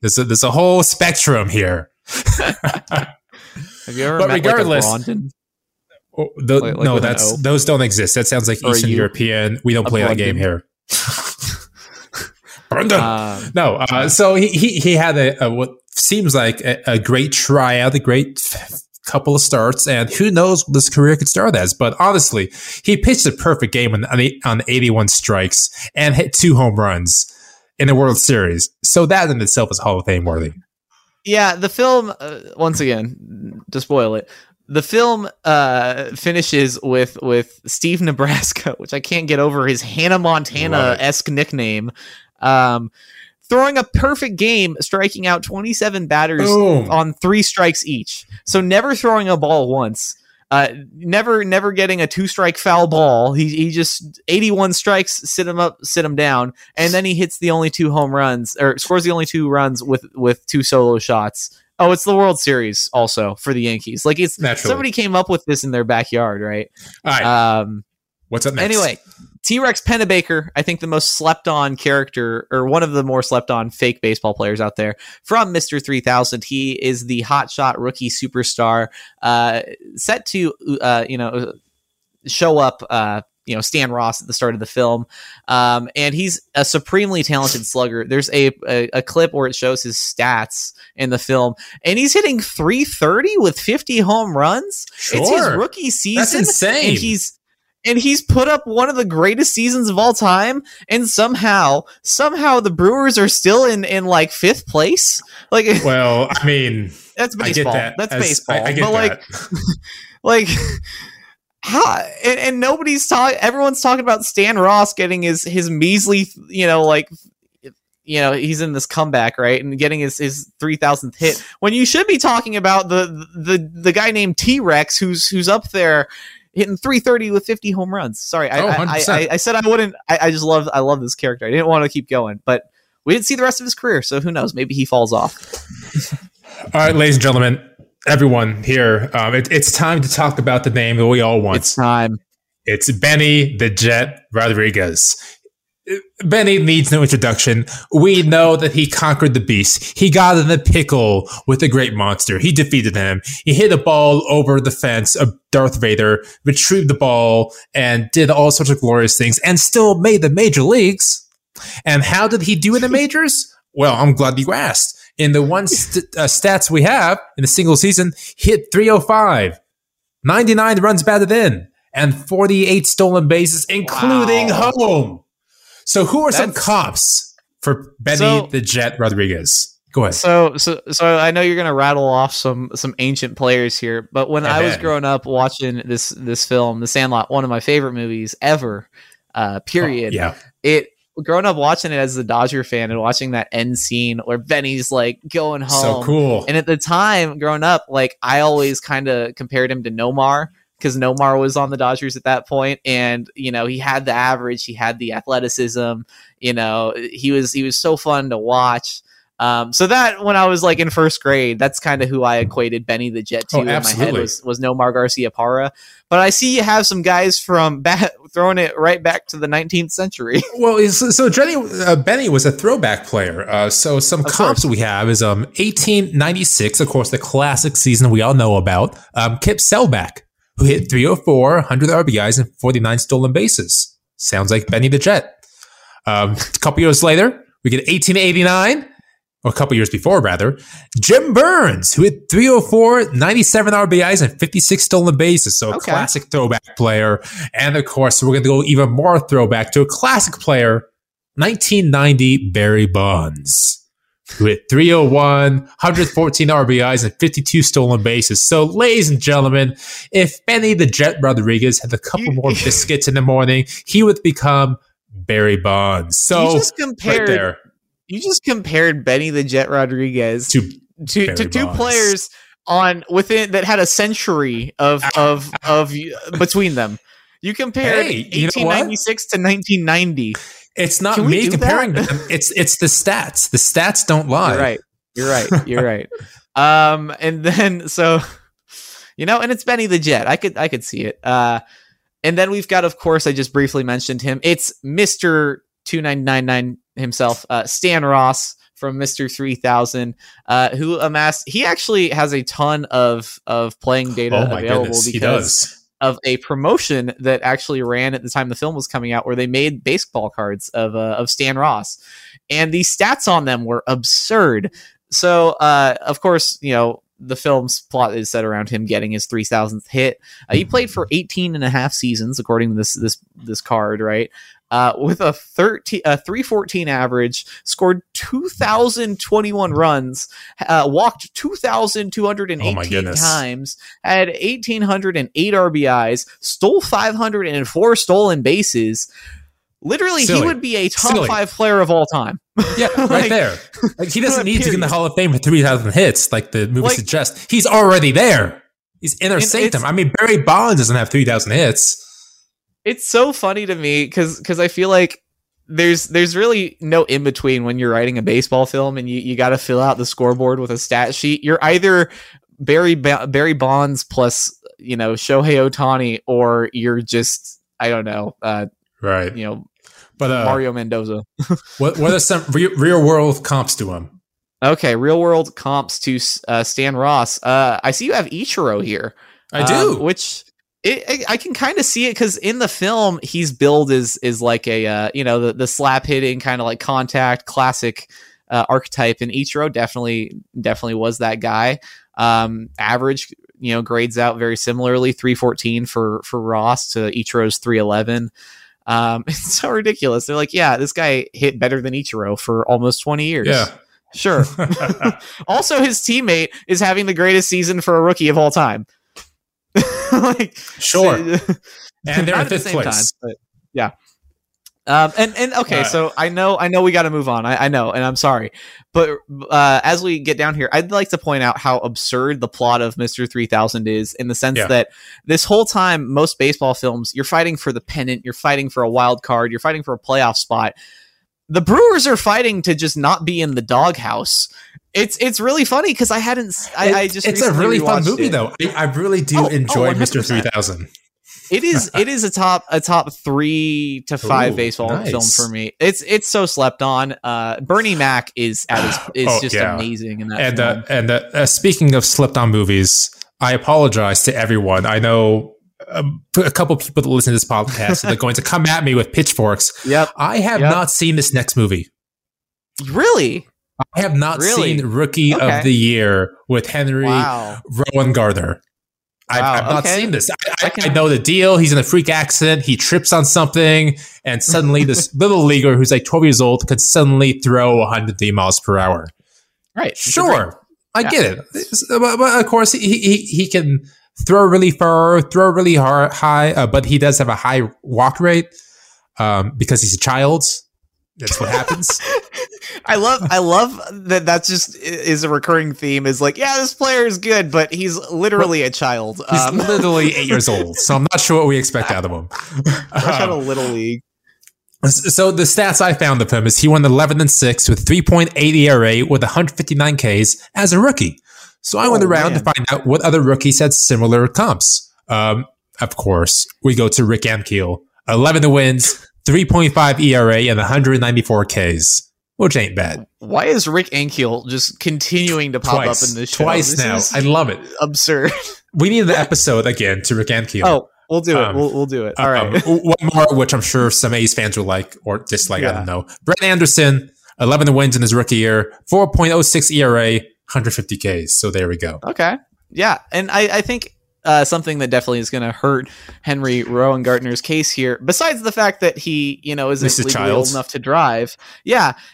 There's a whole spectrum here. Have you ever met regardless, like a Brandon? No, that's those don't exist. That sounds like or Eastern European. We don't play that game here. So he had a what seems like a great tryout, a great couple of starts, and who knows what his career could start as. But honestly, he pitched a perfect game on 81 strikes and hit 2 home runs in the World Series. So that in itself is Hall of Fame worthy. Yeah, the film, once again, to spoil it, the film finishes with Steve Nebraska, which I can't get over his Hannah Montana-esque nickname, throwing a perfect game, striking out 27 batters on 3 strikes each. So never throwing a ball once, never getting a 2-strike foul ball. He just 81 strikes, sit him up, sit him down. And then he hits the only 2 home runs, or scores the only 2 runs with 2 solo shots. Oh, it's the World Series also for the Yankees. Like, it's naturally. Somebody came up with this in their backyard, right? All right. What's up next? Anyway, T-Rex Pennebaker, I think the most slept on character, or one of the more slept on fake baseball players out there, from Mr. 3000. He is the hotshot rookie superstar set to, show up, Stan Ross at the start of the film. And he's a supremely talented slugger. There's a clip where it shows his stats in the film, and he's hitting 330 with 50 home runs. Sure. It's his rookie season. That's insane. And he's put up one of the greatest seasons of all time. And somehow the Brewers are still in like 5th place. Like, well, I mean, that's baseball. I get that. That's baseball. I get that. Like, how, and nobody's talking. Everyone's talking about Stan Ross getting his measly, he's in this comeback, right, and getting his 3,000th hit, when you should be talking about the guy named T-Rex who's up there hitting 330 with 50 home runs. Sorry, I said I wouldn't. I love this character. I didn't want to keep going, but we didn't see the rest of his career, so who knows? Maybe he falls off. All right, ladies and gentlemen. Everyone here, it's time to talk about the name that we all want. It's time. It's Benny the Jet Rodriguez. Benny needs no introduction. We know that he conquered the beast. He got in a pickle with the great monster. He defeated him. He hit a ball over the fence of Darth Vader, retrieved the ball, and did all sorts of glorious things, and still made the major leagues. And how did he do in the majors? Well, I'm glad you asked. In the one stats we have in a single season, hit 305, 99 runs batted in, and 48 stolen bases, including home. So who are some comps for Benny the Jet Rodriguez? Go ahead. So I know you're going to rattle off some ancient players here, but when I was growing up watching this film, The Sandlot, one of my favorite movies ever, period. Oh, yeah. Growing up watching it as a Dodger fan and watching that end scene where Benny's like going home. So cool. And at the time growing up, like, I always kind of compared him to Nomar, because Nomar was on the Dodgers at that point. And, you know, he had the average, he had the athleticism, you know, he was so fun to watch. So that when I was like in first grade, that's kind of who I equated Benny the Jet to in my head was Nomar Garcia-Parra. But I see you have some guys from throwing it right back to the 19th century. Well, so Benny was a throwback player. So some comps we have is 1896, of course, the classic season we all know about. Kip Selbach, who hit 304, 100 RBIs, and 49 stolen bases. Sounds like Benny the Jet. A couple years later, we get 1889. Or a couple years before, rather, Jim Burns, who hit 304, 97 RBIs, and 56 stolen bases. So a classic throwback player. And, of course, we're going to go even more throwback to a classic player, 1990 Barry Bonds, who hit 301, 114 RBIs, and 52 stolen bases. So, ladies and gentlemen, if Benny the Jet Rodriguez had a couple more biscuits in the morning, he would become Barry Bonds. So, you just compared You just compared Benny the Jet Rodriguez to two players on within that had a century of between them. You compared 1896 to 1990. It's not me comparing them. It's the stats. The stats don't lie. You're right. And then so and it's Benny the Jet. I could see it. And then we've got, of course, I just briefly mentioned him. It's Mr. 2999 himself, Stan Ross from Mr. 3000, who amassed. He actually has a ton of playing data available because of a promotion that actually ran at the time the film was coming out, where they made baseball cards of Stan Ross, and the stats on them were absurd. So, of course, the film's plot is set around him getting his 3,000th hit. He played for 18 and a half seasons, according to this card, right? With a 3.14 average, scored 2,021 runs, walked 2,218 times, had 1,808 RBIs, stole 504 stolen bases. Literally, Silly. He would be a top Silly. Five player of all time. Yeah, right there. He doesn't need to get in the Hall of Fame with 3,000 hits, like the movie suggests. He's already there. He's in our sanctum. I mean, Barry Bonds doesn't have 3,000 hits. It's so funny to me because I feel like there's really no in between when you're writing a baseball film and you got to fill out the scoreboard with a stat sheet. You're either Barry Bonds plus Shohei Ohtani, or you're just right. But Mario Mendoza. What are some real world comps to him? Okay, real world comps to Stan Ross. I see you have Ichiro here. I do, which I can kind of see it because in the film he's billed as like a the slap hitting kind of like contact classic archetype, and Ichiro definitely was that guy. Average grades out very similarly, 3.14 for Ross to Ichiro's 3.11. It's so ridiculous. They're like, yeah, this guy hit better than Ichiro for almost 20 years. Yeah, sure. Also, his teammate is having the greatest season for a rookie of all time. Sure. And they're at the same place. Time, but yeah. So I know we got to move on. I know, and I'm sorry, but as we get down here, I'd like to point out how absurd the plot of Mr. 3000 is, in the sense that this whole time, most baseball films, you're fighting for the pennant, you're fighting for a wild card, you're fighting for a playoff spot. The Brewers are fighting to just not be in the doghouse. It's really funny because I hadn't. It's a really fun movie though. I really do enjoy Mr. 3000. It is a top 3 to 5 baseball film for me. It's so slept on. Bernie Mac is just amazing in that. And speaking of slept on movies, I apologize to everyone. I know a couple people that listen to this podcast are going to come at me with pitchforks. Yep. I have not seen this next movie. Really? I have not seen Rookie of the Year with Henry Rowan Gardner. I've not seen this. I know the deal. He's in a freak accident. He trips on something, and suddenly this little leaguer who's like 12 years old could suddenly throw 103 miles per hour. Right. Sure. I get it. But of course, he can throw really far, throw really hard, high, but he does have a high walk rate because he's a child. That's what happens. I love that. That just is a recurring theme. Is like, this player is good, but he's literally a child. He's literally 8 years old, so I'm not sure what we expect out of him. Fresh out of Little League. So the stats I found of him is he won 11-6 with 3.8 ERA with 159 Ks as a rookie. So I went around to find out what other rookies had similar comps. Of course, we go to Rick Ankiel, 11 wins, 3.5 ERA, and 194 Ks. Which ain't bad. Why is Rick Ankiel just continuing to pop up in this show? Twice now. I love it. Absurd. We need the episode again to Rick Ankiel. Oh, we'll do it. We'll do it. All right. One more, which I'm sure some A's fans will like or dislike. Yeah. I don't know. Brett Anderson, 11 wins in his rookie year, 4.06 ERA, 150 Ks. So there we go. Okay. Yeah. And I think something that definitely is going to hurt Henry Rowan Gardner's case here, besides the fact that he, isn't legally old enough to drive,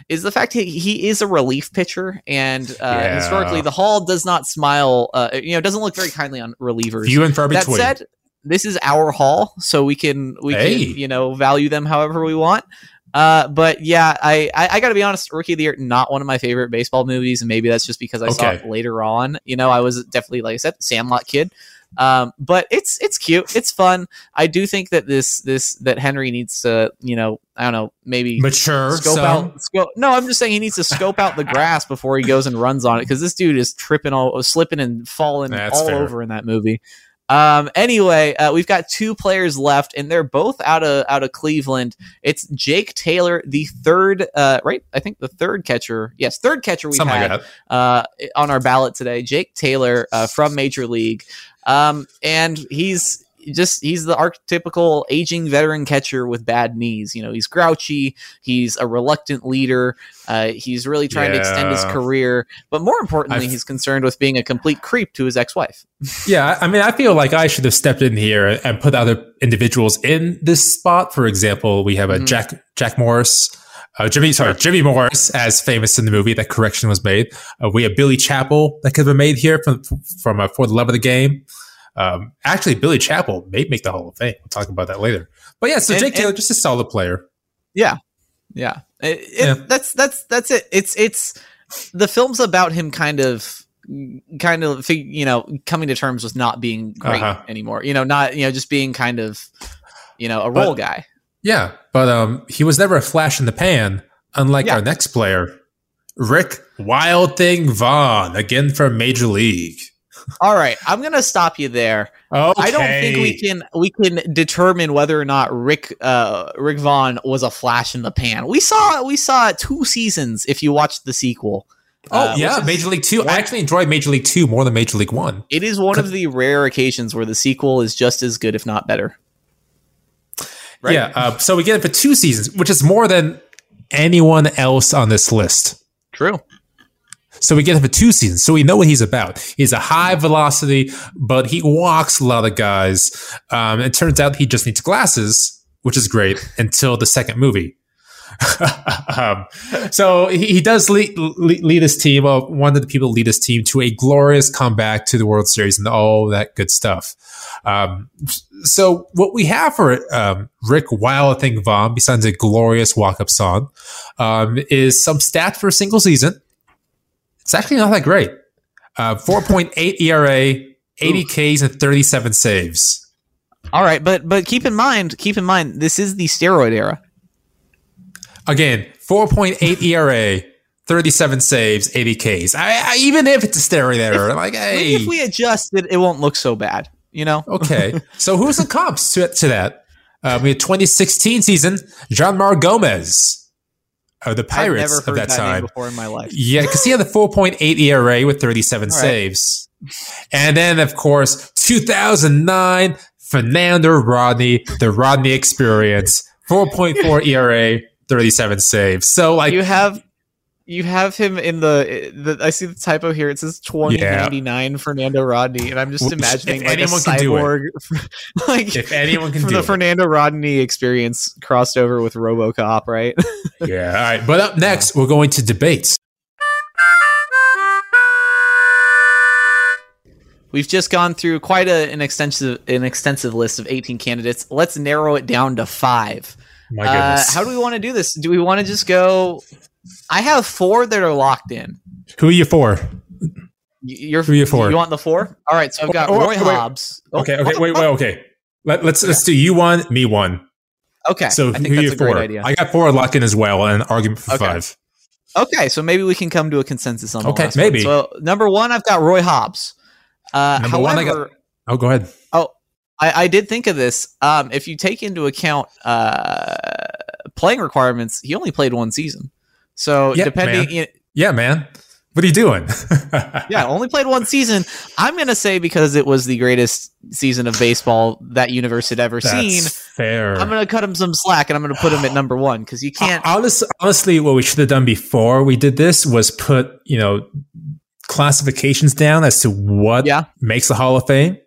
is the fact that he is a relief pitcher, and historically the Hall does not smile, doesn't look very kindly on relievers. Few and far between. That said, this is our Hall, so we can value them however we want. But yeah, I gotta be honest, Rookie of the Year, not one of my favorite baseball movies, and maybe that's just because I saw it later on. You know, I was definitely, like I said, Sandlot kid. But it's cute, it's fun. I do think that that Henry needs to, you know, I don't know, maybe mature. No, I'm just saying he needs to scope out the grass before he goes and runs on it, because this dude is slipping and falling over in that movie. Anyway, we've got two players left, and they're both out of Cleveland. It's Jake Taylor, the third, right? I think the third catcher. Yes, third catcher we've had on our ballot today. Jake Taylor from Major League, and he's the archetypical aging veteran catcher with bad knees. You know, he's grouchy. He's a reluctant leader. He's really trying to extend his career. But more importantly, he's concerned with being a complete creep to his ex-wife. Yeah. I mean, I feel like I should have stepped in here and put other individuals in this spot. For example, we have a Jack Morris, Jimmy Morris, as famous in the movie, that correction was made. We have Billy Chappell that could have been made here from For the Love of the Game. Actually, Billy Chappell may make the Hall of Fame. We'll talk about that later. But yeah, so Jake Taylor, just a solid player. Yeah, yeah. That's it. It's the film's about him kind of you know, coming to terms with not being great anymore. You know, not, you know, just being kind of, you know, a role guy. Yeah, but he was never a flash in the pan. Unlike our next player, Rick Wild Thing Vaughn, again from Major League. All right, I'm gonna stop you there. Okay. I don't think we can determine whether or not Rick Vaughn was a flash in the pan. We saw two seasons if you watched the sequel. Major League 2. I actually enjoyed Major League 2 more than Major League 1. It is one of the rare occasions where the sequel is just as good, if not better. Right? Yeah. So we get it for two seasons, which is more than anyone else on this list. True. So we get him for two seasons. So we know what he's about. He's a high velocity, but he walks a lot of guys. It turns out he just needs glasses, which is great until the second movie. So he does lead his team. One of the people lead his team to a glorious comeback to the World Series and all that good stuff. So what we have for Rick Wild Thing Vaughn, besides a glorious walk-up song, is some stats for a single season. It's actually not that great. 4.8 ERA, 80 Ks, and 37 saves. All right, but keep in mind, this is the steroid era. Again, 4.8 ERA, 37 saves, 80 Ks. I even if it's a steroid era, I'm like, hey. If we adjust it, it won't look so bad, you know? Okay, so who's the comps to that? We had 2016 season, Janmar Gomez. Oh, the Pirates of that time. Before in my life. Yeah, because he had the 4.8 ERA with 37 saves. And then, of course, 2009, Fernando Rodney, the Rodney Experience, 4.4 ERA, 37 saves. So, like, you have him in the I see the typo here. It says 2099 Fernando Rodney, and I'm just imagining like a cyborg, like if anyone can do the Fernando Rodney Experience crossed over with RoboCop, right? Yeah. All right. But up next, we're going to debates. We've just gone through quite an extensive list of 18 candidates. Let's narrow it down to 5. My goodness. How do we want to do this? Do we want to just go? I have 4 that are locked in. Who are you for? Who are you for? You want the 4? All right, so I've got Roy Hobbs. Okay. Let's do you one, me one. Okay. So I think that's a great idea. I got 4 locked in as well, and an argument for 5. Okay, so maybe we can come to a consensus on the last one. Okay, maybe. So number 1, I've got Roy Hobbs. Go ahead. Oh, I did think of this. If you take into account playing requirements, he only played one season. So depending, man. What are you doing? Only played one season. I'm going to say because it was the greatest season of baseball that universe had ever seen. Fair. I'm going to cut him some slack, and I'm going to put him at number 1 because you can't. Honestly, what we should have done before we did this was put classifications down as to what makes the Hall of Fame.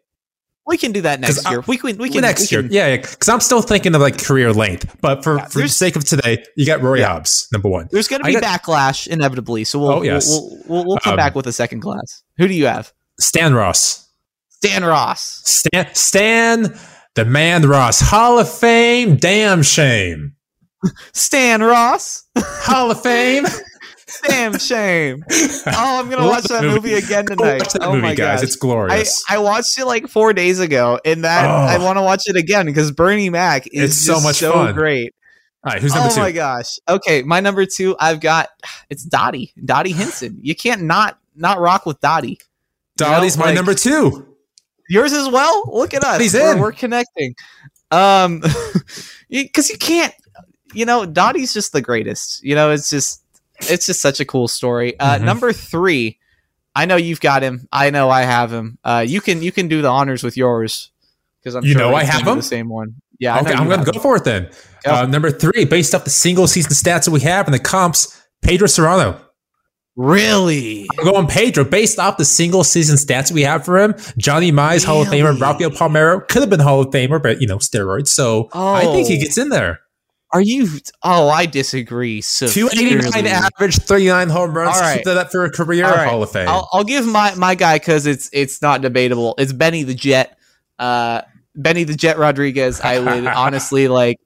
We can do that next year. We can. Because I'm still thinking of like career length, but for the sake of today, you got Roy Hobbs, number 1. There's going to be backlash inevitably, so we'll come back with a second class. Who do you have? Stan Ross. Stan the man Ross, Hall of Fame. Damn shame. Stan Ross. Hall of Fame. Damn shame. Oh, I'm going to watch that movie again tonight. Watch that movie, my guys. Gosh. It's glorious. I watched it like 4 days ago, and that I want to watch it again because Bernie Mac is so much fun. Great. All right, who's number two? Oh, my gosh. Okay, my number two, I've got, it's Dottie. Dottie Hinson. You can't not rock with Dottie. Dottie's my number two. Yours as well? Look at us. We're connecting. Because you can't, Dottie's just the greatest. It's just such a cool story. Number three, I know you've got him. I know I have him. You can do the honors with yours because I'm sure I have him. The same one. Yeah. Okay, I'm going to go for it then. Yep. Number three, based off the single season stats that we have and the comps, Pedro Serrano. Really? I'm going Pedro based off the single season stats we have for him. Johnny Mize, Hall of Famer. Rafael Palmeiro could have been Hall of Famer, but steroids. So I think he gets in there. Are you? Oh, I disagree. So 289 average, 39 home runs. All right. Keep that up for a career Hall of Fame. I'll give my guy because it's not debatable. It's Benny the Jet. Benny the Jet Rodriguez. I would honestly like.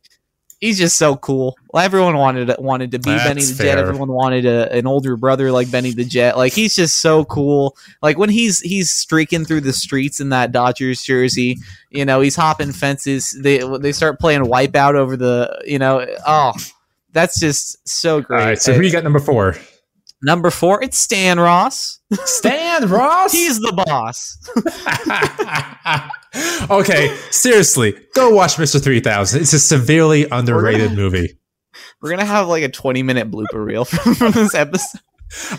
He's just so cool. Everyone wanted to be Benny the Jet. Everyone wanted an older brother like Benny the Jet. Like he's just so cool. Like when he's streaking through the streets in that Dodgers jersey, he's hopping fences. They start playing Wipeout over the, that's just so great. All right, so who you got number four? Number four, it's Stan Ross. Stan Ross? He's the boss. Okay, seriously, go watch Mr. 3000. It's a severely underrated movie. We're going to have like a 20-minute blooper reel from this episode.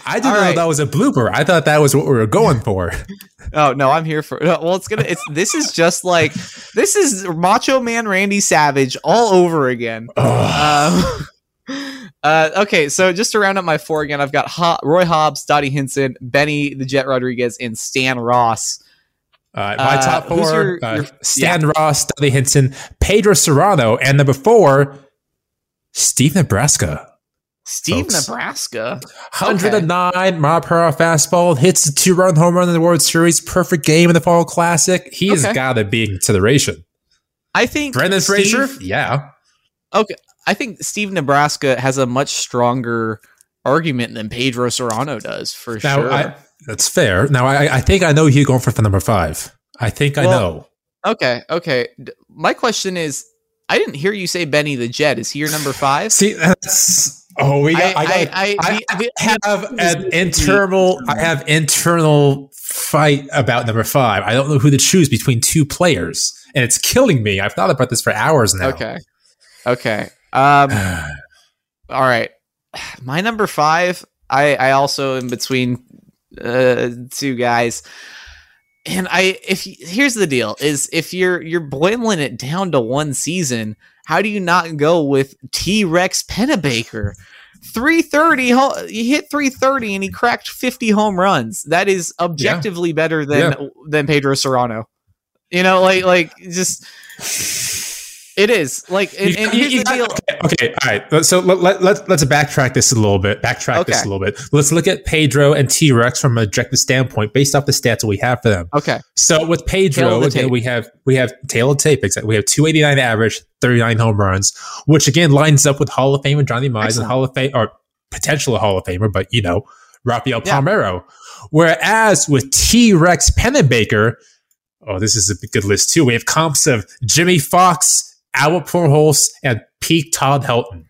I didn't know that was a blooper. I thought that was what we were going for. Oh, no, I'm here for... Well, this is just like... This is Macho Man Randy Savage all over again. Okay, so just to round up my four again, I've got Roy Hobbs, Dottie Hinson, Benny the Jet Rodriguez, and Stan Ross. My top four, Stan Ross, Dottie Hinson, Pedro Serrano, and number four, Steve Nebraska. Nebraska? 109 mile per hour fastball, hits a 2-run home run in the World Series, perfect game in the Fall Classic. He's got to be in consideration. I think Brendan Fraser? Yeah. Okay. I think Steve Nebraska has a much stronger argument than Pedro Serrano does, for sure. That's fair. Now, I think I know who you're going for number five. I think I know. Okay. My question is, I didn't hear you say Benny the Jet. Is he your number five? See, I have an internal fight about number five. I don't know who to choose between two players, and it's killing me. I've thought about this for hours now. Okay. All right. My number five, I also am between two guys. And here's the deal is if you're boiling it down to one season, how do you not go with T-Rex Pennebaker? 330, he hit 330 and he cracked 50 home runs. That is objectively better than Pedro Serrano. Just it is like here's the deal. Okay, all right. So let's backtrack this a little bit. Let's look at Pedro and T-Rex from an objective standpoint, based off the stats that we have for them. Okay. So with Pedro, again, we have tail of tape. Exactly. We have 289 average, 39 home runs, which again lines up with Hall of Famer Johnny Mize and Hall of Fame or potential Hall of Famer, but Rafael Palmeiro. Whereas with T-Rex Pennebaker, this is a good list too. We have comps of Jimmy Foxx, Albert Pujols, and peak Todd Helton.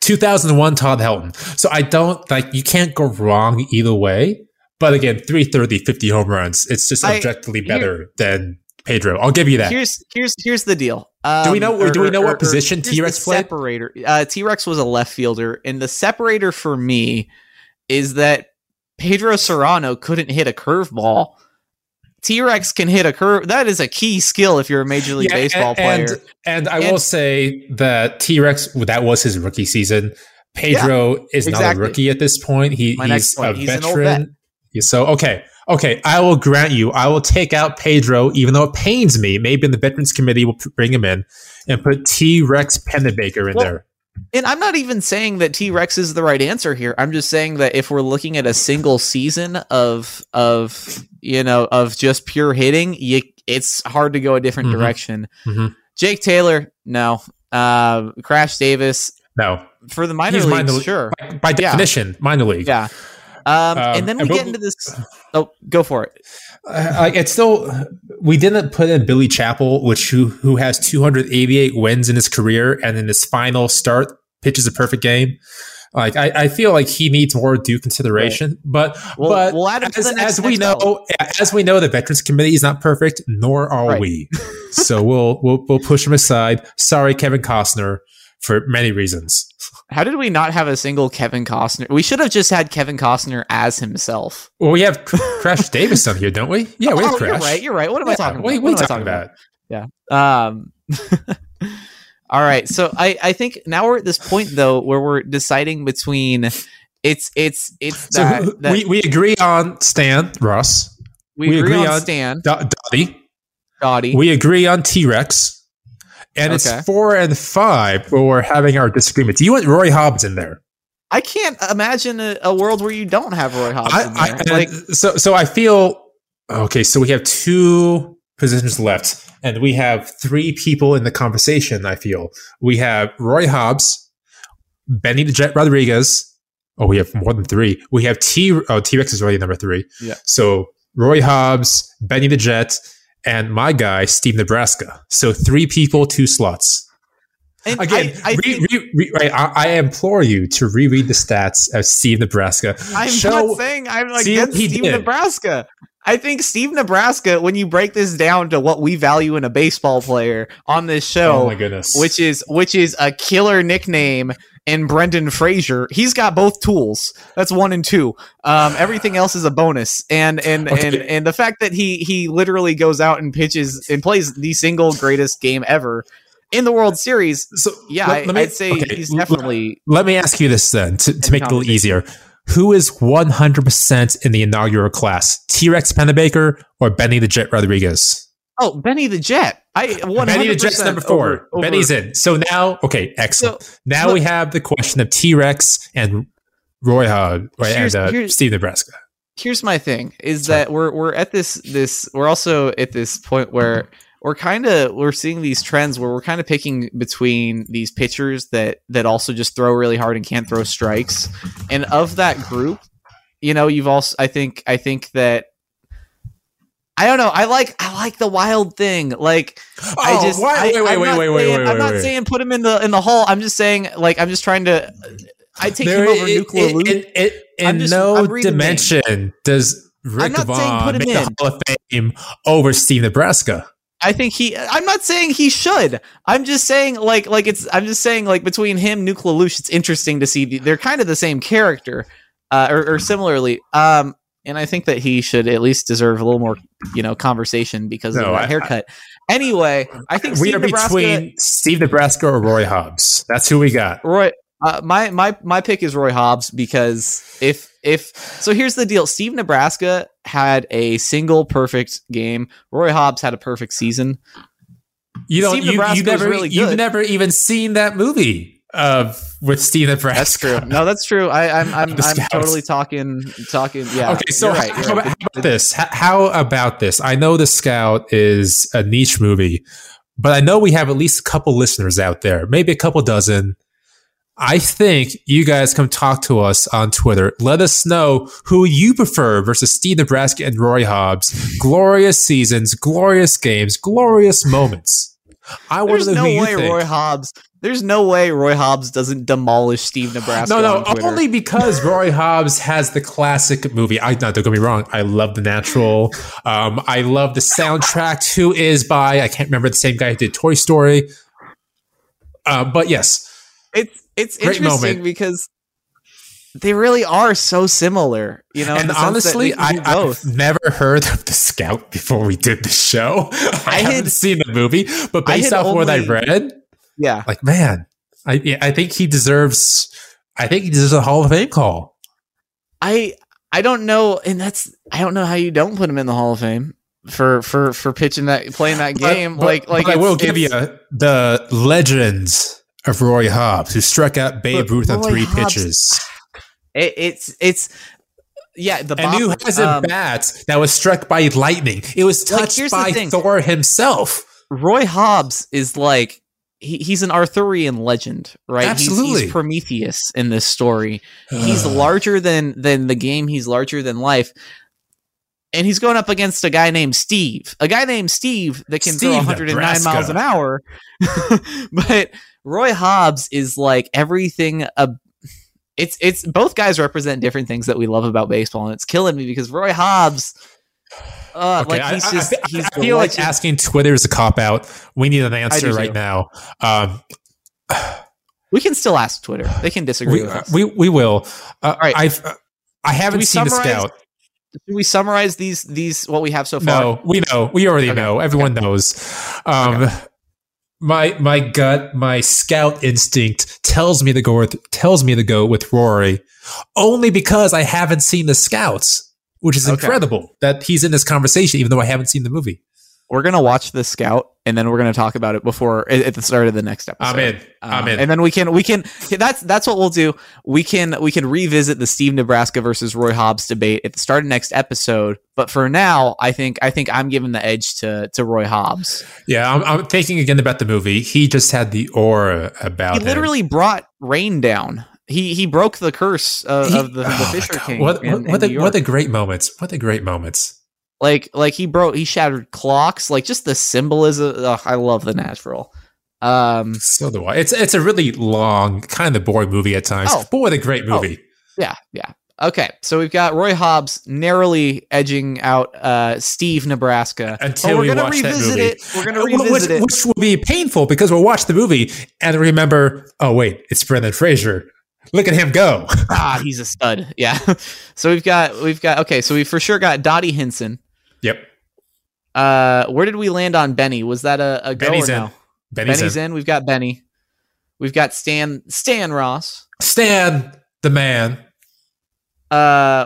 2001 Todd Helton. So I don't you can't go wrong either way. But again, 330, 50 home runs. It's just objectively better than Pedro. I'll give you that. Here's the deal. Do we know what position T-Rex played? Separator. T-Rex was a left fielder, and the separator for me is that Pedro Serrano couldn't hit a curveball. T-Rex can hit a curve. That is a key skill if you're a Major League Baseball player. And I will say that T-Rex, that was his rookie season. Pedro is not a rookie at this point. He's a veteran. So, okay. I will grant you. I will take out Pedro, even though it pains me. Maybe in the Veterans Committee we'll bring him in and put T-Rex Pennebaker in there. And I'm not even saying that T-Rex is the right answer here. I'm just saying that if we're looking at a single season of just pure hitting, it's hard to go a different direction. Jake Taylor, no. Crash Davis. No. For the minor leagues, sure. By definition, minor league. Yeah. And then we get into this. Oh, go for it. It's still, we didn't put in Billy Chappell, which who has 288 wins in his career, and in his final start pitches a perfect game. Like I feel like he needs more due consideration. Right. But we'll add as we know, the Veterans Committee is not perfect, nor are we. So we'll push him aside. Sorry, Kevin Costner, for many reasons. How did we not have a single Kevin Costner? We should have just had Kevin Costner as himself. Well, we have Crash Davis on here, don't we? Yeah, we have Crash. You're right. What am I talking about? What are we talking about? Yeah. All right. So I think now we're at this point, though, where we're deciding between we agree on Stan Ross. We agree on Stan. Dottie. We agree on T-Rex. And it's 4 and 5 where we're having our disagreements. You want Roy Hobbs in there. I can't imagine a world where you don't have Roy Hobbs in there. So I feel... Okay, so we have 2 positions left, and we have 3 people in the conversation, I feel. We have Roy Hobbs, Benny the Jet Rodriguez. Oh, we have more than 3. We have T-Rex is already number 3. Yeah. So Roy Hobbs, Benny the Jet... and my guy, Steve Nebraska. So 3 people, 2 slots. And again, I implore you to reread the stats of Steve Nebraska. I'm not saying that's Steve Nebraska. I think Steve Nebraska, when you break this down to what we value in a baseball player on this show, oh my goodness, which is a killer nickname, and Brendan Fraser, he's got both tools. That's 1 and 2. Everything else is a bonus. And the fact that he literally goes out and pitches and plays the single greatest game ever in the World Series. So yeah, I'd say he's definitely. Let me ask you this then to make it a little easier. Who is 100% in the inaugural class? T-Rex Pennebaker or Benny the Jet Rodriguez? Oh, Benny the Jet. Benny the Jet's number 4. Benny's in. So now, okay, excellent. So, now we have the question of T-Rex and Roy Hobbs and Steve Nebraska. Here's my thing: that we're at this. We're also at this point where we're seeing these trends where we're kind of picking between these pitchers that also just throw really hard and can't throw strikes. And of that group, you know, you've also I think that. I don't know. I like the wild thing. Like, I'm not saying put him in the hole. I'm just saying, like, I'm just trying to. I take him over Nuke LaLoosh. Does Rick Vaughn make the Hall of Fame over Steve Nebraska? I think I'm not saying he should. I'm just saying like between him, Nuke LaLoosh, it's interesting to see they're kind of the same character, or similarly. And I think that he should at least deserve a little more, you know, conversation because of that haircut. Anyway, I think we are between Steve Nebraska or Roy Hobbs. That's who we got. Roy, my pick is Roy Hobbs because so here's the deal: Steve Nebraska had a single perfect game. Roy Hobbs had a perfect season. You've never even seen that movie. With Steve Nebraska. That's true. No, that's true. I'm totally talking. Yeah. Okay. So how about this? I know The Scout is a niche movie, but I know we have at least a couple listeners out there, maybe a couple dozen. I think you guys come talk to us on Twitter. Let us know who you prefer versus Steve Nebraska and Roy Hobbs. Glorious seasons, glorious games, glorious moments. There's no way Roy Hobbs doesn't demolish Steve Nebraska. No, only because Roy Hobbs has the classic movie. Don't get me wrong. I love The Natural. I love the soundtrack. Who is by? I can't remember the same guy who did Toy Story. But yes, it's great interesting moment. Because they really are so similar, you know. And honestly, I've never heard of The Scout before we did the show. I haven't seen the movie, but based off what I read. Yeah, like man, I think he deserves. I think he deserves a Hall of Fame call. I don't know, and I don't know how you don't put him in the Hall of Fame for pitching that playing that game. But I will give you the legends of Roy Hobbs, who struck out Babe Ruth on 3 pitches. Who has a bat that was struck by lightning. It was touched by Thor himself. Roy Hobbs is like. he's an Arthurian legend, right? Absolutely. He's Prometheus in this story. He's larger than the game. He's larger than life. And he's going up against a guy named Steve. A guy named Steve that can throw 109 Nebraska. Miles an hour. But Roy Hobbs is like everything. It's both guys represent different things that we love about baseball, and it's killing me because Roy Hobbs. Okay. Like he's I feel like asking Twitter is a cop out. We need an answer right now. We can still ask Twitter. They can disagree with us. We will. All right. I haven't seen The Scout. Do we summarize these what we have so far? No, we know. We already know. Everyone knows. Okay. My gut, my scout instinct tells me to go with Rory, only because I haven't seen The Scouts, which is incredible that he's in this conversation, even though I haven't seen the movie. We're gonna watch The Scout, and then we're gonna talk about it at the start of the next episode. I'm in. And then we can. That's what we'll do. We can revisit the Steve Nebraska versus Roy Hobbs debate at the start of next episode. But for now, I think I'm giving the edge to Roy Hobbs. Yeah, I'm thinking again about the movie. He just had the aura about. He literally brought rain down. He broke the curse of the Fisher King. What a great moments! What a great moments! Like he shattered clocks. Like just the symbolism. I love The Natural. So do I. It's a really long, kind of boring movie at times. Oh, but what a great movie! Oh, yeah. Okay, so we've got Roy Hobbs narrowly edging out Steve Nebraska. Until we watch that movie. We're going to revisit it. Which will be painful because we'll watch the movie and remember, oh wait, it's Brendan Fraser. Look at him go. He's a stud. Yeah. So we've got okay, so we for sure got Dottie Hinson. Yep. Where did we land on Benny? Was that a go Benny's or no? Benny's in. We've got Benny. We've got Stan Ross. Stan, the man.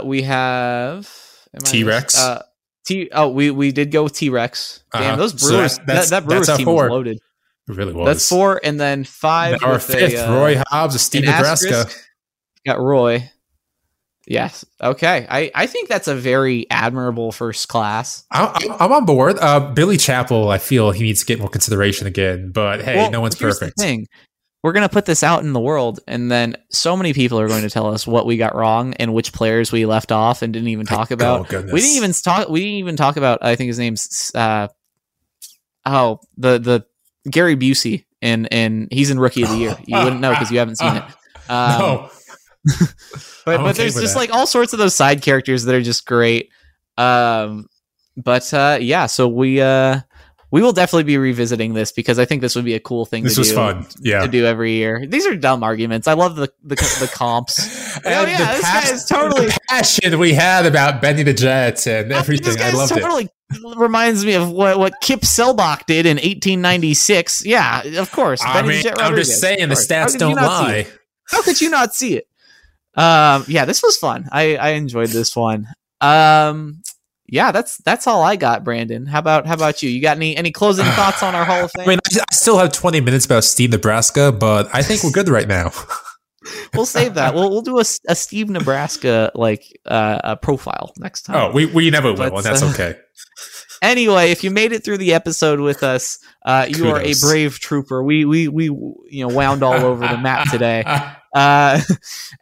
We have T-Rex. We did go with T-Rex. Damn, those Brewers. So that Brewers team was loaded. It really was. That's 4, and then 5. Our fifth, Roy Hobbs, of Steve Nebraska. Got Roy. Yes. Okay. I think that's a very admirable first class. I'm on board. Billy Chappell, I feel he needs to get more consideration again. But hey, no one's perfect. The thing. We're going to put this out in the world, and then so many people are going to tell us what we got wrong and which players we left off and didn't even talk about. Oh, goodness. We didn't even talk about, I think his name's, the Gary Busey, and he's in Rookie of the Year. You wouldn't know because you haven't seen it. No. but there's just that. Like all sorts of those side characters that are just great. So we will definitely be revisiting this because I think this would be a cool thing to do every year. These are dumb arguments. I love the comps. This guy is totally the passion we had about Benny the Jet and everything. I loved it. Reminds me of what Kip Selbach did in 1896. Yeah, of course. Benny the Jet Rodriguez. I'm just saying the stats don't lie. How could you not see it? Yeah, this was fun. I enjoyed this one. Yeah, that's all I got, Brandon. How about you? You got any closing thoughts on our Hall of Fame? I mean, I still have 20 minutes about Steve Nebraska, but I think we're good right now. We'll save that. We'll do a Steve Nebraska a profile next time. Oh, we never will, and that's okay. Anyway, if you made it through the episode with us, you are a brave trooper. We wound all over the map today.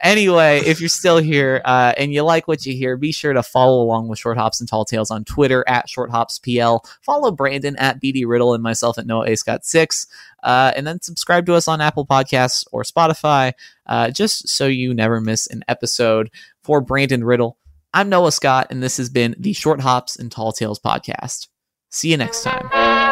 Anyway, if you're still here and you like what you hear, be sure to follow along with Short Hops and Tall Tales on Twitter @ShortHopsPL. Follow Brandon @BD Riddle and myself @NoahAScott6. And then subscribe to us on Apple Podcasts or Spotify, just so you never miss an episode. For Brandon Riddle, I'm Noah Scott, and this has been the Short Hops and Tall Tales podcast. See you next time.